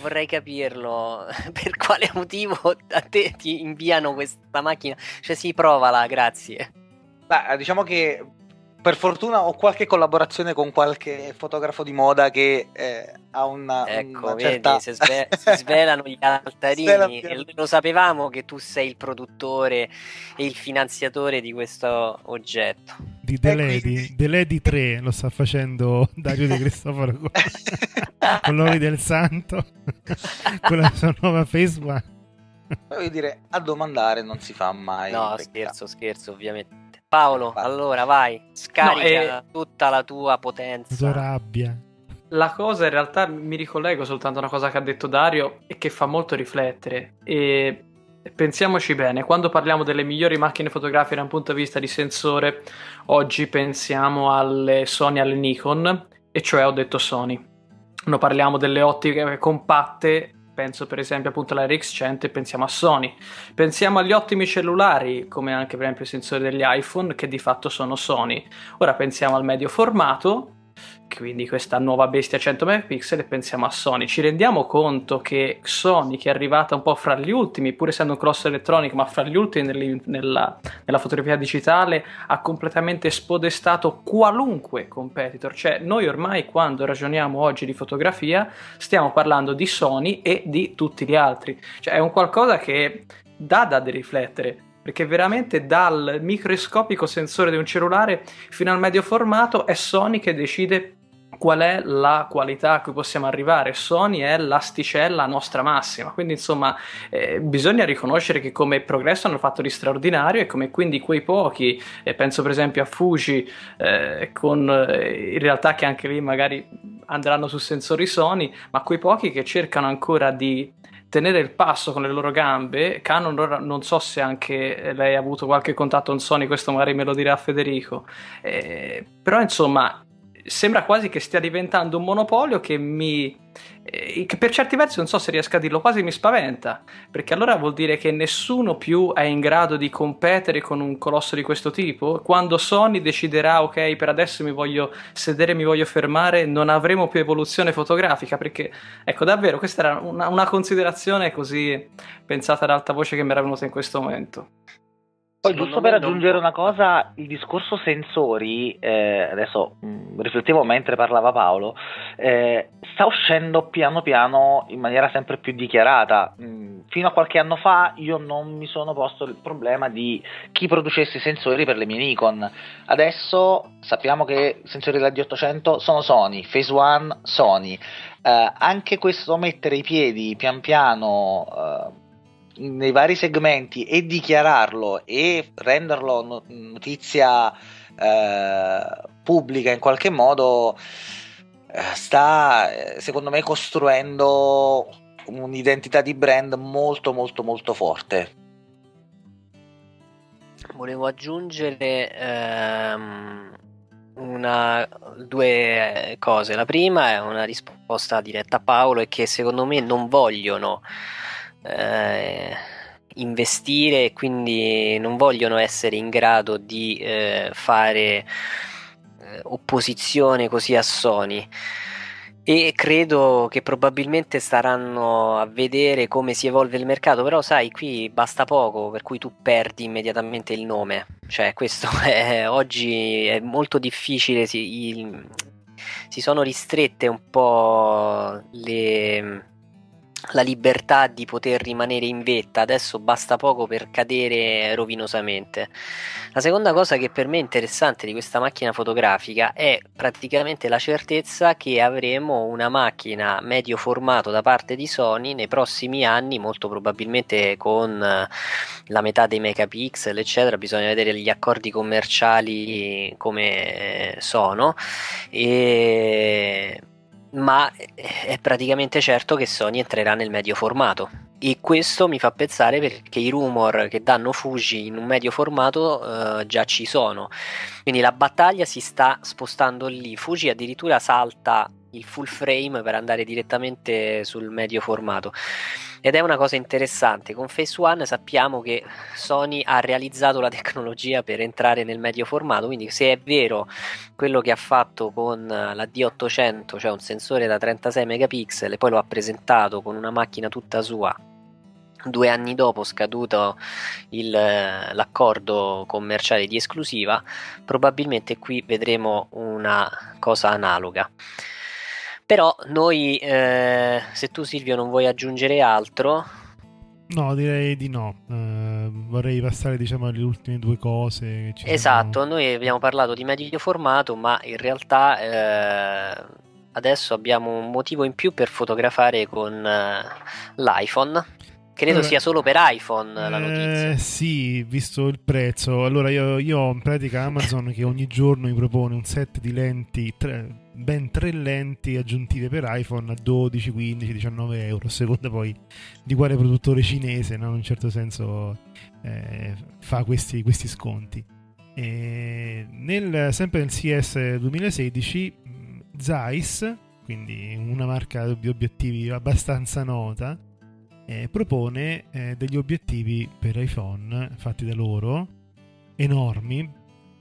Vorrei capirlo, per quale motivo a te ti inviano questa macchina? Cioè, sì, provala, grazie. Beh, diciamo che per fortuna ho qualche collaborazione con qualche fotografo di moda che ha una certa... Vedi, si svelano gli altarini. E lo sapevamo che tu sei il produttore e il finanziatore di questo oggetto. Di The Lady, quindi... The Lady 3 lo sta facendo Dario De Cristofaro con l'Ori del Santo, con la sua nuova Phase One. Voglio dire, a domandare non si fa mai. No, scherzo, ovviamente. Paolo, allora vai, scarica tutta la tua potenza. La tua rabbia. La cosa in realtà mi ricollego soltanto a una cosa che ha detto Dario e che fa molto riflettere. E pensiamoci bene, quando parliamo delle migliori macchine fotografiche da un punto di vista di sensore, oggi pensiamo alle Sony e alle Nikon, e cioè ho detto Sony. Quando parliamo delle ottiche compatte, penso per esempio appunto alla RX100 e pensiamo a Sony. Pensiamo agli ottimi cellulari, come anche per esempio i sensori degli iPhone, che di fatto sono Sony. Ora pensiamo al medio formato, quindi questa nuova bestia 100 megapixel, e pensiamo a Sony. Ci rendiamo conto che Sony, che è arrivata un po' fra gli ultimi, pur essendo un cross elettronico, ma fra gli ultimi nella fotografia digitale, ha completamente spodestato qualunque competitor. Cioè noi ormai quando ragioniamo oggi di fotografia stiamo parlando di Sony e di tutti gli altri. Cioè è un qualcosa che dà da riflettere, perché veramente dal microscopico sensore di un cellulare fino al medio formato è Sony che decide qual è la qualità a cui possiamo arrivare. Sony è l'asticella nostra massima, quindi insomma bisogna riconoscere che come progresso hanno fatto di straordinario, e come quindi quei pochi, penso per esempio a Fuji in realtà che anche lì magari andranno su sensori Sony, ma quei pochi che cercano ancora di tenere il passo con le loro gambe. Canon, non so se anche lei ha avuto qualche contatto con Sony, questo magari me lo dirà Federico, però insomma sembra quasi che stia diventando un monopolio che per certi versi, non so se riesco a dirlo, quasi mi spaventa, perché allora vuol dire che nessuno più è in grado di competere con un colosso di questo tipo. Quando Sony deciderà ok, per adesso mi voglio sedere, mi voglio fermare, non avremo più evoluzione fotografica, perché ecco davvero questa era una considerazione così pensata ad alta voce che mi era venuta in questo momento. Poi giusto per aggiungere una cosa, il discorso sensori, adesso riflettevo mentre parlava Paolo, sta uscendo piano piano in maniera sempre più dichiarata. Fino a qualche anno fa io non mi sono posto il problema di chi producesse i sensori per le mie Nikon. Adesso sappiamo che i sensori della D800 sono Sony, Phase One Sony. Anche questo mettere i piedi pian piano nei vari segmenti e dichiararlo e renderlo notizia pubblica in qualche modo sta, secondo me, costruendo un'identità di brand molto molto molto forte. Volevo aggiungere due cose. La prima è una risposta diretta a Paolo, è che secondo me non vogliono investire, e quindi non vogliono essere in grado di fare opposizione così a Sony, e credo che probabilmente staranno a vedere come si evolve il mercato. Però sai, qui basta poco per cui tu perdi immediatamente il nome, cioè questo è, oggi è molto difficile. Si sono ristrette un po' la libertà di poter rimanere in vetta. Adesso basta poco per cadere rovinosamente. La seconda cosa che per me è interessante di questa macchina fotografica è praticamente la certezza che avremo una macchina medio formato da parte di Sony nei prossimi anni, molto probabilmente con la metà dei megapixel eccetera. Bisogna vedere gli accordi commerciali come sono, ma è praticamente certo che Sony entrerà nel medio formato, e questo mi fa pensare, perché i rumor che danno Fuji in un medio formato già ci sono, quindi la battaglia si sta spostando lì. Fuji addirittura salta il full frame per andare direttamente sul medio formato, ed è una cosa interessante. Con Phase One sappiamo che Sony ha realizzato la tecnologia per entrare nel medio formato, quindi se è vero quello che ha fatto con la D800, cioè un sensore da 36 megapixel e poi lo ha presentato con una macchina tutta sua 2 anni dopo scaduto l'accordo commerciale di esclusiva, probabilmente qui vedremo una cosa analoga. Però noi, se tu Silvio non vuoi aggiungere altro... No, direi di no. Vorrei passare, diciamo, alle ultime due cose che ci... Esatto, noi abbiamo parlato di medio formato, ma in realtà adesso abbiamo un motivo in più per fotografare con l'iPhone. Credo sia solo per iPhone la notizia. Sì, visto il prezzo. Allora io ho in pratica Amazon che ogni giorno mi propone un set di lenti... ben 3 lenti aggiuntive per iPhone a 12, 15, 19 euro, a seconda poi di quale produttore cinese, no? In un certo senso fa questi sconti. E sempre nel CES 2016 Zeiss, quindi una marca di obiettivi abbastanza nota, propone degli obiettivi per iPhone fatti da loro, enormi,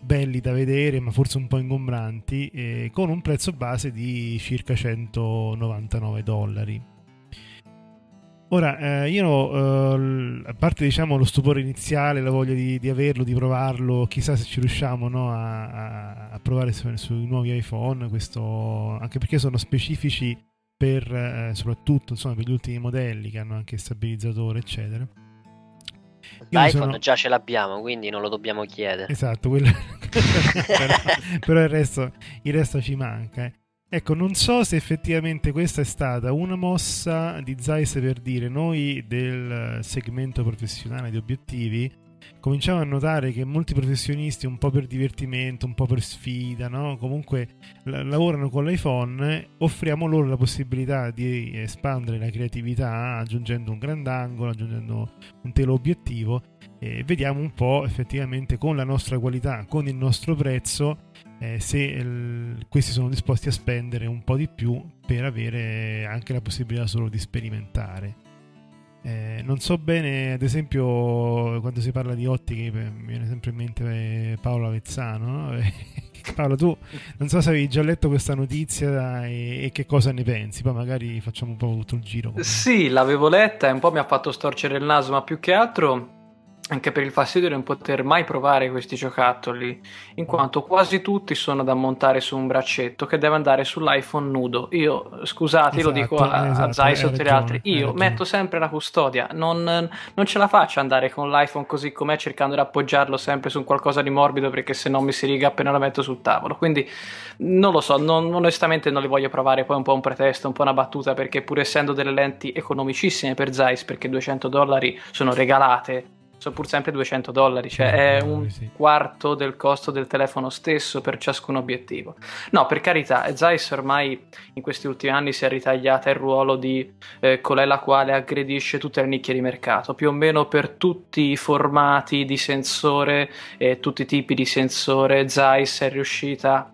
belli da vedere ma forse un po' ingombranti, con un prezzo base di circa $199. Ora io, a parte diciamo lo stupore iniziale, la voglia di averlo, di provarlo, chissà se ci riusciamo, no, a provare sui nuovi iPhone questo, anche perché sono specifici per soprattutto insomma per gli ultimi modelli che hanno anche stabilizzatore eccetera. L'iPhone già ce l'abbiamo, quindi non lo dobbiamo chiedere. Esatto, quello... però il resto ci manca, eh. Ecco, non so se effettivamente questa è stata una mossa di Zeiss per dire: noi del segmento professionale di obiettivi cominciamo a notare che molti professionisti, un po' per divertimento, un po' per sfida, no? Comunque lavorano con l'iPhone, offriamo loro la possibilità di espandere la creatività aggiungendo un grandangolo, aggiungendo un telo obiettivo, e vediamo un po' effettivamente con la nostra qualità, con il nostro prezzo, se questi sono disposti a spendere un po' di più per avere anche la possibilità solo di sperimentare. Non so bene, ad esempio quando si parla di ottiche mi viene sempre in mente Paolo Avezzano, no? Paolo, tu non so se avevi già letto questa notizia e che cosa ne pensi, poi magari facciamo un po' tutto il giro. Sì, l'avevo letta e un po' mi ha fatto storcere il naso, ma più che altro anche per il fastidio di non poter mai provare questi giocattoli, in quanto quasi tutti sono da montare su un braccetto che deve andare sull'iPhone nudo. Io, scusate, esatto, lo dico a Zeiss o agli altri, io metto sempre la custodia, non ce la faccio andare con l'iPhone così com'è cercando di appoggiarlo sempre su qualcosa di morbido, perché se no mi si riga appena lo metto sul tavolo. Quindi non lo so, onestamente non li voglio provare. Poi è un po' un pretesto, un po' una battuta, perché pur essendo delle lenti economicissime per Zeiss, perché $200 sono regalate, sono pur sempre $200, cioè è un quarto del costo del telefono stesso per ciascun obiettivo. No, per carità, Zeiss ormai in questi ultimi anni si è ritagliata il ruolo di colei la quale aggredisce tutte le nicchie di mercato, più o meno per tutti i formati di sensore e tutti i tipi di sensore. Zeiss è riuscita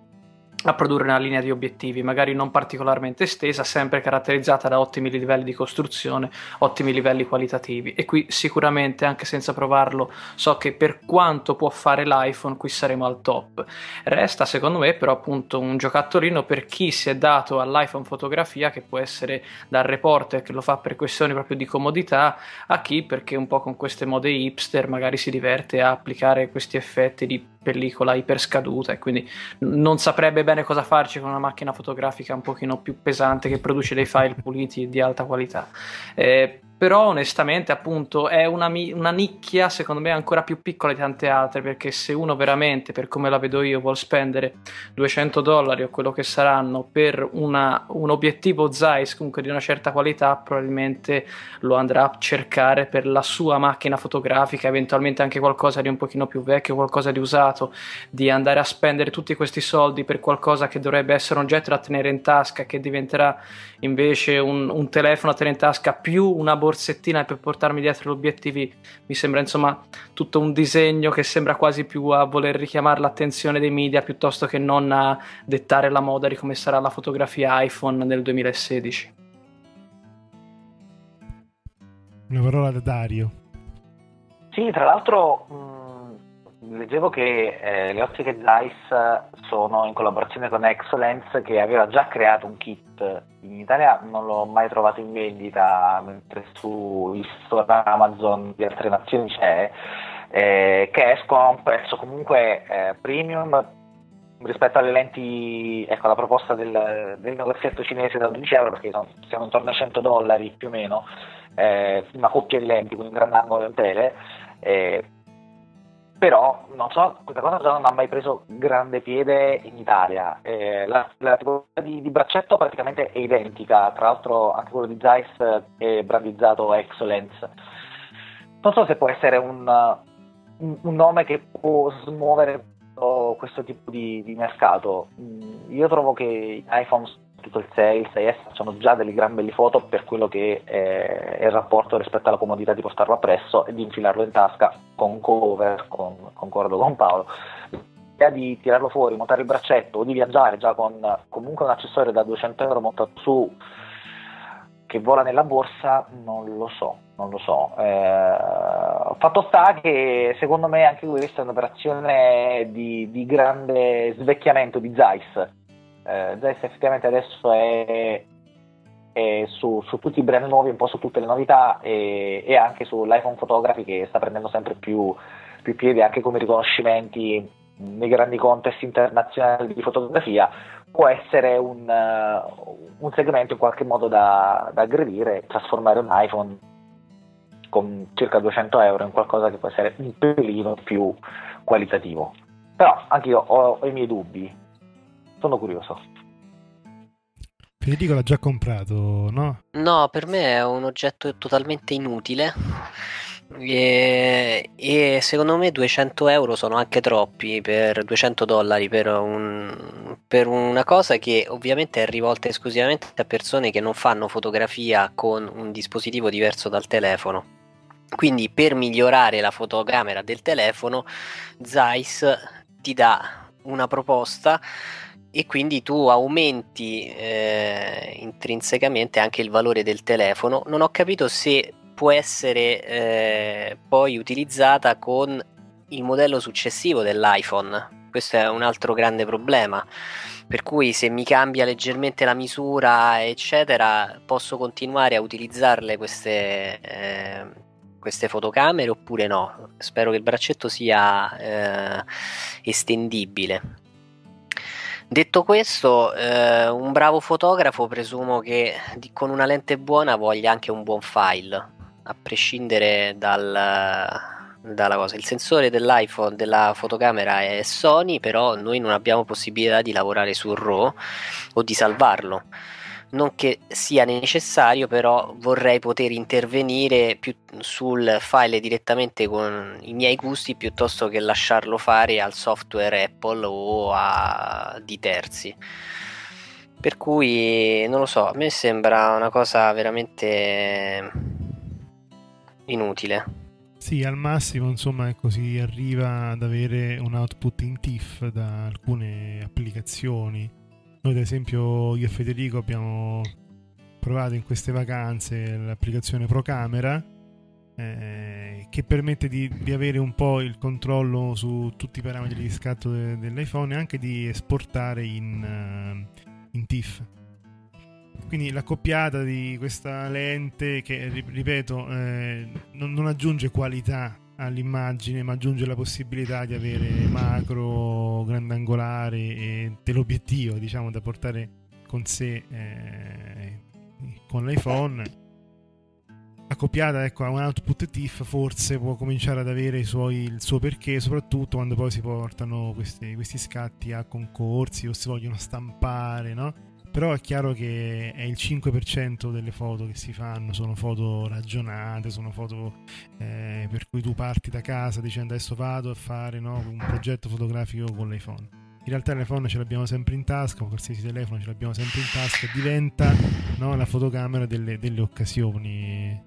a produrre una linea di obiettivi magari non particolarmente estesa, sempre caratterizzata da ottimi livelli di costruzione, ottimi livelli qualitativi, e qui sicuramente, anche senza provarlo, so che per quanto può fare l'iPhone qui saremo al top. Resta secondo me però appunto un giocattolino per chi si è dato all'iPhone fotografia, che può essere dal reporter che lo fa per questioni proprio di comodità, a chi perché un po' con queste mode hipster magari si diverte a applicare questi effetti di pellicola iperscaduta, e quindi non saprebbe bene cosa farci con una macchina fotografica un pochino più pesante che produce dei file puliti e di alta qualità. Però onestamente appunto è una nicchia secondo me ancora più piccola di tante altre, perché se uno veramente, per come la vedo io, vuol spendere $200 o quello che saranno per un obiettivo Zeiss comunque di una certa qualità, probabilmente lo andrà a cercare per la sua macchina fotografica, eventualmente anche qualcosa di un pochino più vecchio, qualcosa di usato. Di andare a spendere tutti questi soldi per qualcosa che dovrebbe essere un oggetto da tenere in tasca, che diventerà invece un telefono da tenere in tasca più una borsettina per portarmi dietro gli obiettivi, mi sembra insomma tutto un disegno che sembra quasi più a voler richiamare l'attenzione dei media piuttosto che non a dettare la moda di come sarà la fotografia iPhone nel 2016. Una parola da Dario. Sì, tra l'altro leggevo che le ottiche Zeiss sono in collaborazione con Exolens, che aveva già creato un kit. In Italia non l'ho mai trovato in vendita, mentre su store Amazon di altre nazioni c'è, che escono a un prezzo comunque premium rispetto alle lenti, ecco, la proposta del negozietto cinese da €12, perché siamo intorno a $100 più o meno, una coppia di lenti con un grandangolo e un tele. Però non so, questa cosa già non ha mai preso grande piede in Italia. La tipologia di braccetto praticamente è identica, tra l'altro anche quello di Zeiss è brandizzato Exolens. Non so se può essere un nome che può smuovere questo tipo di mercato. Io trovo che gli iPhone, tutto il 6, il 6S, sono già delle gran belle foto per quello che è il rapporto rispetto alla comodità di portarlo appresso e di infilarlo in tasca con cover, concordo con Paolo. L'idea di tirarlo fuori, montare il braccetto o di viaggiare già con comunque un accessorio da 200 euro montato su che vola nella borsa, non lo so. Fatto sta che secondo me anche questa è un'operazione di grande svecchiamento di Zeiss. Zeiss effettivamente adesso è su tutti i brand nuovi, un po' su tutte le novità e anche sull'iPhone Photography, che sta prendendo sempre più piede anche come riconoscimenti nei grandi contest internazionali di fotografia. Può essere un segmento in qualche modo da aggredire, trasformare un iPhone con circa 200 euro in qualcosa che può essere un pelino più qualitativo, però anche io ho i miei dubbi, sono curioso. Federico l'ha già comprato, no? No, per me è un oggetto totalmente inutile e secondo me 200 euro sono anche troppi, per $200 per una cosa che ovviamente è rivolta esclusivamente a persone che non fanno fotografia con un dispositivo diverso dal telefono. Quindi per migliorare la fotocamera del telefono, Zeiss ti dà una proposta e quindi tu aumenti intrinsecamente anche il valore del telefono. Non ho capito se può essere poi utilizzata con il modello successivo dell'iPhone. Questo è un altro grande problema, per cui se mi cambia leggermente la misura eccetera, posso continuare a utilizzarle queste fotocamere oppure no? Spero che il braccetto sia estendibile. Detto questo, un bravo fotografo presumo che con una lente buona voglia anche un buon file, a prescindere dalla cosa. Il sensore dell'iPhone, della fotocamera, è Sony, però noi non abbiamo possibilità di lavorare su RAW o di salvarlo. Non che sia necessario, però vorrei poter intervenire più sul file direttamente con i miei gusti piuttosto che lasciarlo fare al software Apple o di terzi. Per cui non lo so, a me sembra una cosa veramente inutile. Sì, al massimo, insomma, così arriva ad avere un output in TIFF da alcune applicazioni. Noi ad esempio, io e Federico abbiamo provato in queste vacanze l'applicazione Procamera, che permette di avere un po' il controllo su tutti i parametri di scatto dell'iPhone e anche di esportare in TIFF. Quindi l'accoppiata di questa lente che, ripeto, non aggiunge qualità all'immagine, ma aggiunge la possibilità di avere macro, grandangolare e dell'obiettivo, diciamo, da portare con sé con l'iPhone, accoppiata, ecco, a un output TIFF, forse può cominciare ad avere il suo perché, soprattutto quando poi si portano questi scatti a concorsi o si vogliono stampare, no? Però è chiaro che è il 5% delle foto che si fanno, sono foto ragionate, sono foto per cui tu parti da casa dicendo adesso vado a fare, no, un progetto fotografico con l'iPhone. In realtà l'iPhone ce l'abbiamo sempre in tasca, o qualsiasi telefono ce l'abbiamo sempre in tasca, diventa, no, la fotocamera delle occasioni.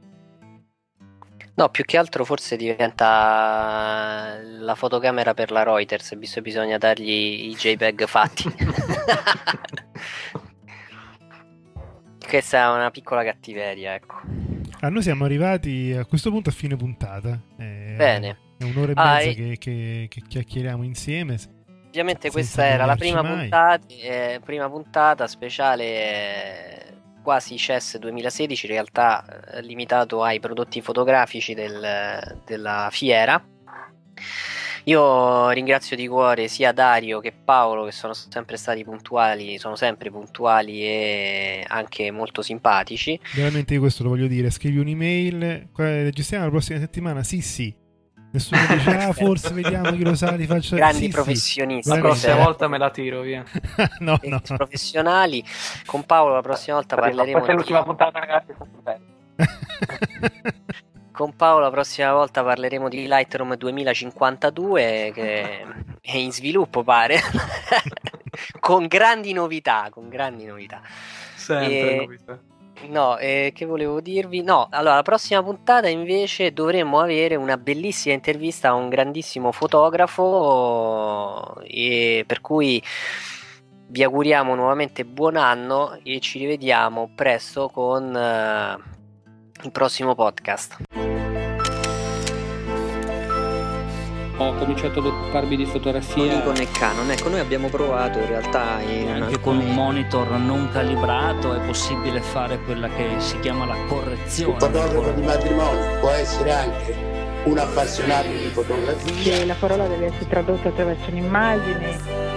No, più che altro forse diventa la fotocamera per la Reuters, visto che bisogna dargli i JPEG fatti. Questa è una piccola cattiveria, ecco. Noi siamo arrivati a questo punto a fine puntata. Bene. È un'ora e mezza che chiacchieriamo insieme. Ovviamente questa era la prima puntata speciale quasi CES 2016, in realtà limitato ai prodotti fotografici della fiera. Io ringrazio di cuore sia Dario che Paolo, che sono sempre stati puntuali, sono sempre puntuali e anche molto simpatici. Veramente io questo lo voglio dire, scrivi un'email, registriamo la prossima settimana, sì, nessuno dice, forse vediamo, chi lo sa, li faccio. Grandi professionisti. La prossima volta me la tiro via. No. Professionali, con Paolo la prossima volta parleremo. Questa è l'ultima puntata, ragazzi, con Paolo la prossima volta parleremo di Lightroom 2052, che è in sviluppo, pare. con grandi novità. Sempre novità. No, che volevo dirvi? No, allora la prossima puntata invece dovremmo avere una bellissima intervista a un grandissimo fotografo, e per cui vi auguriamo nuovamente buon anno e ci rivediamo presto con il prossimo podcast. Ho cominciato ad occuparmi di fotografia Nikon e Canon. Ecco, noi abbiamo provato in realtà anche con un monitor non calibrato è possibile fare quella che si chiama la correzione. Un fotografo di matrimonio può essere anche un appassionato di fotografia. La parola deve essere tradotta attraverso un'immagine.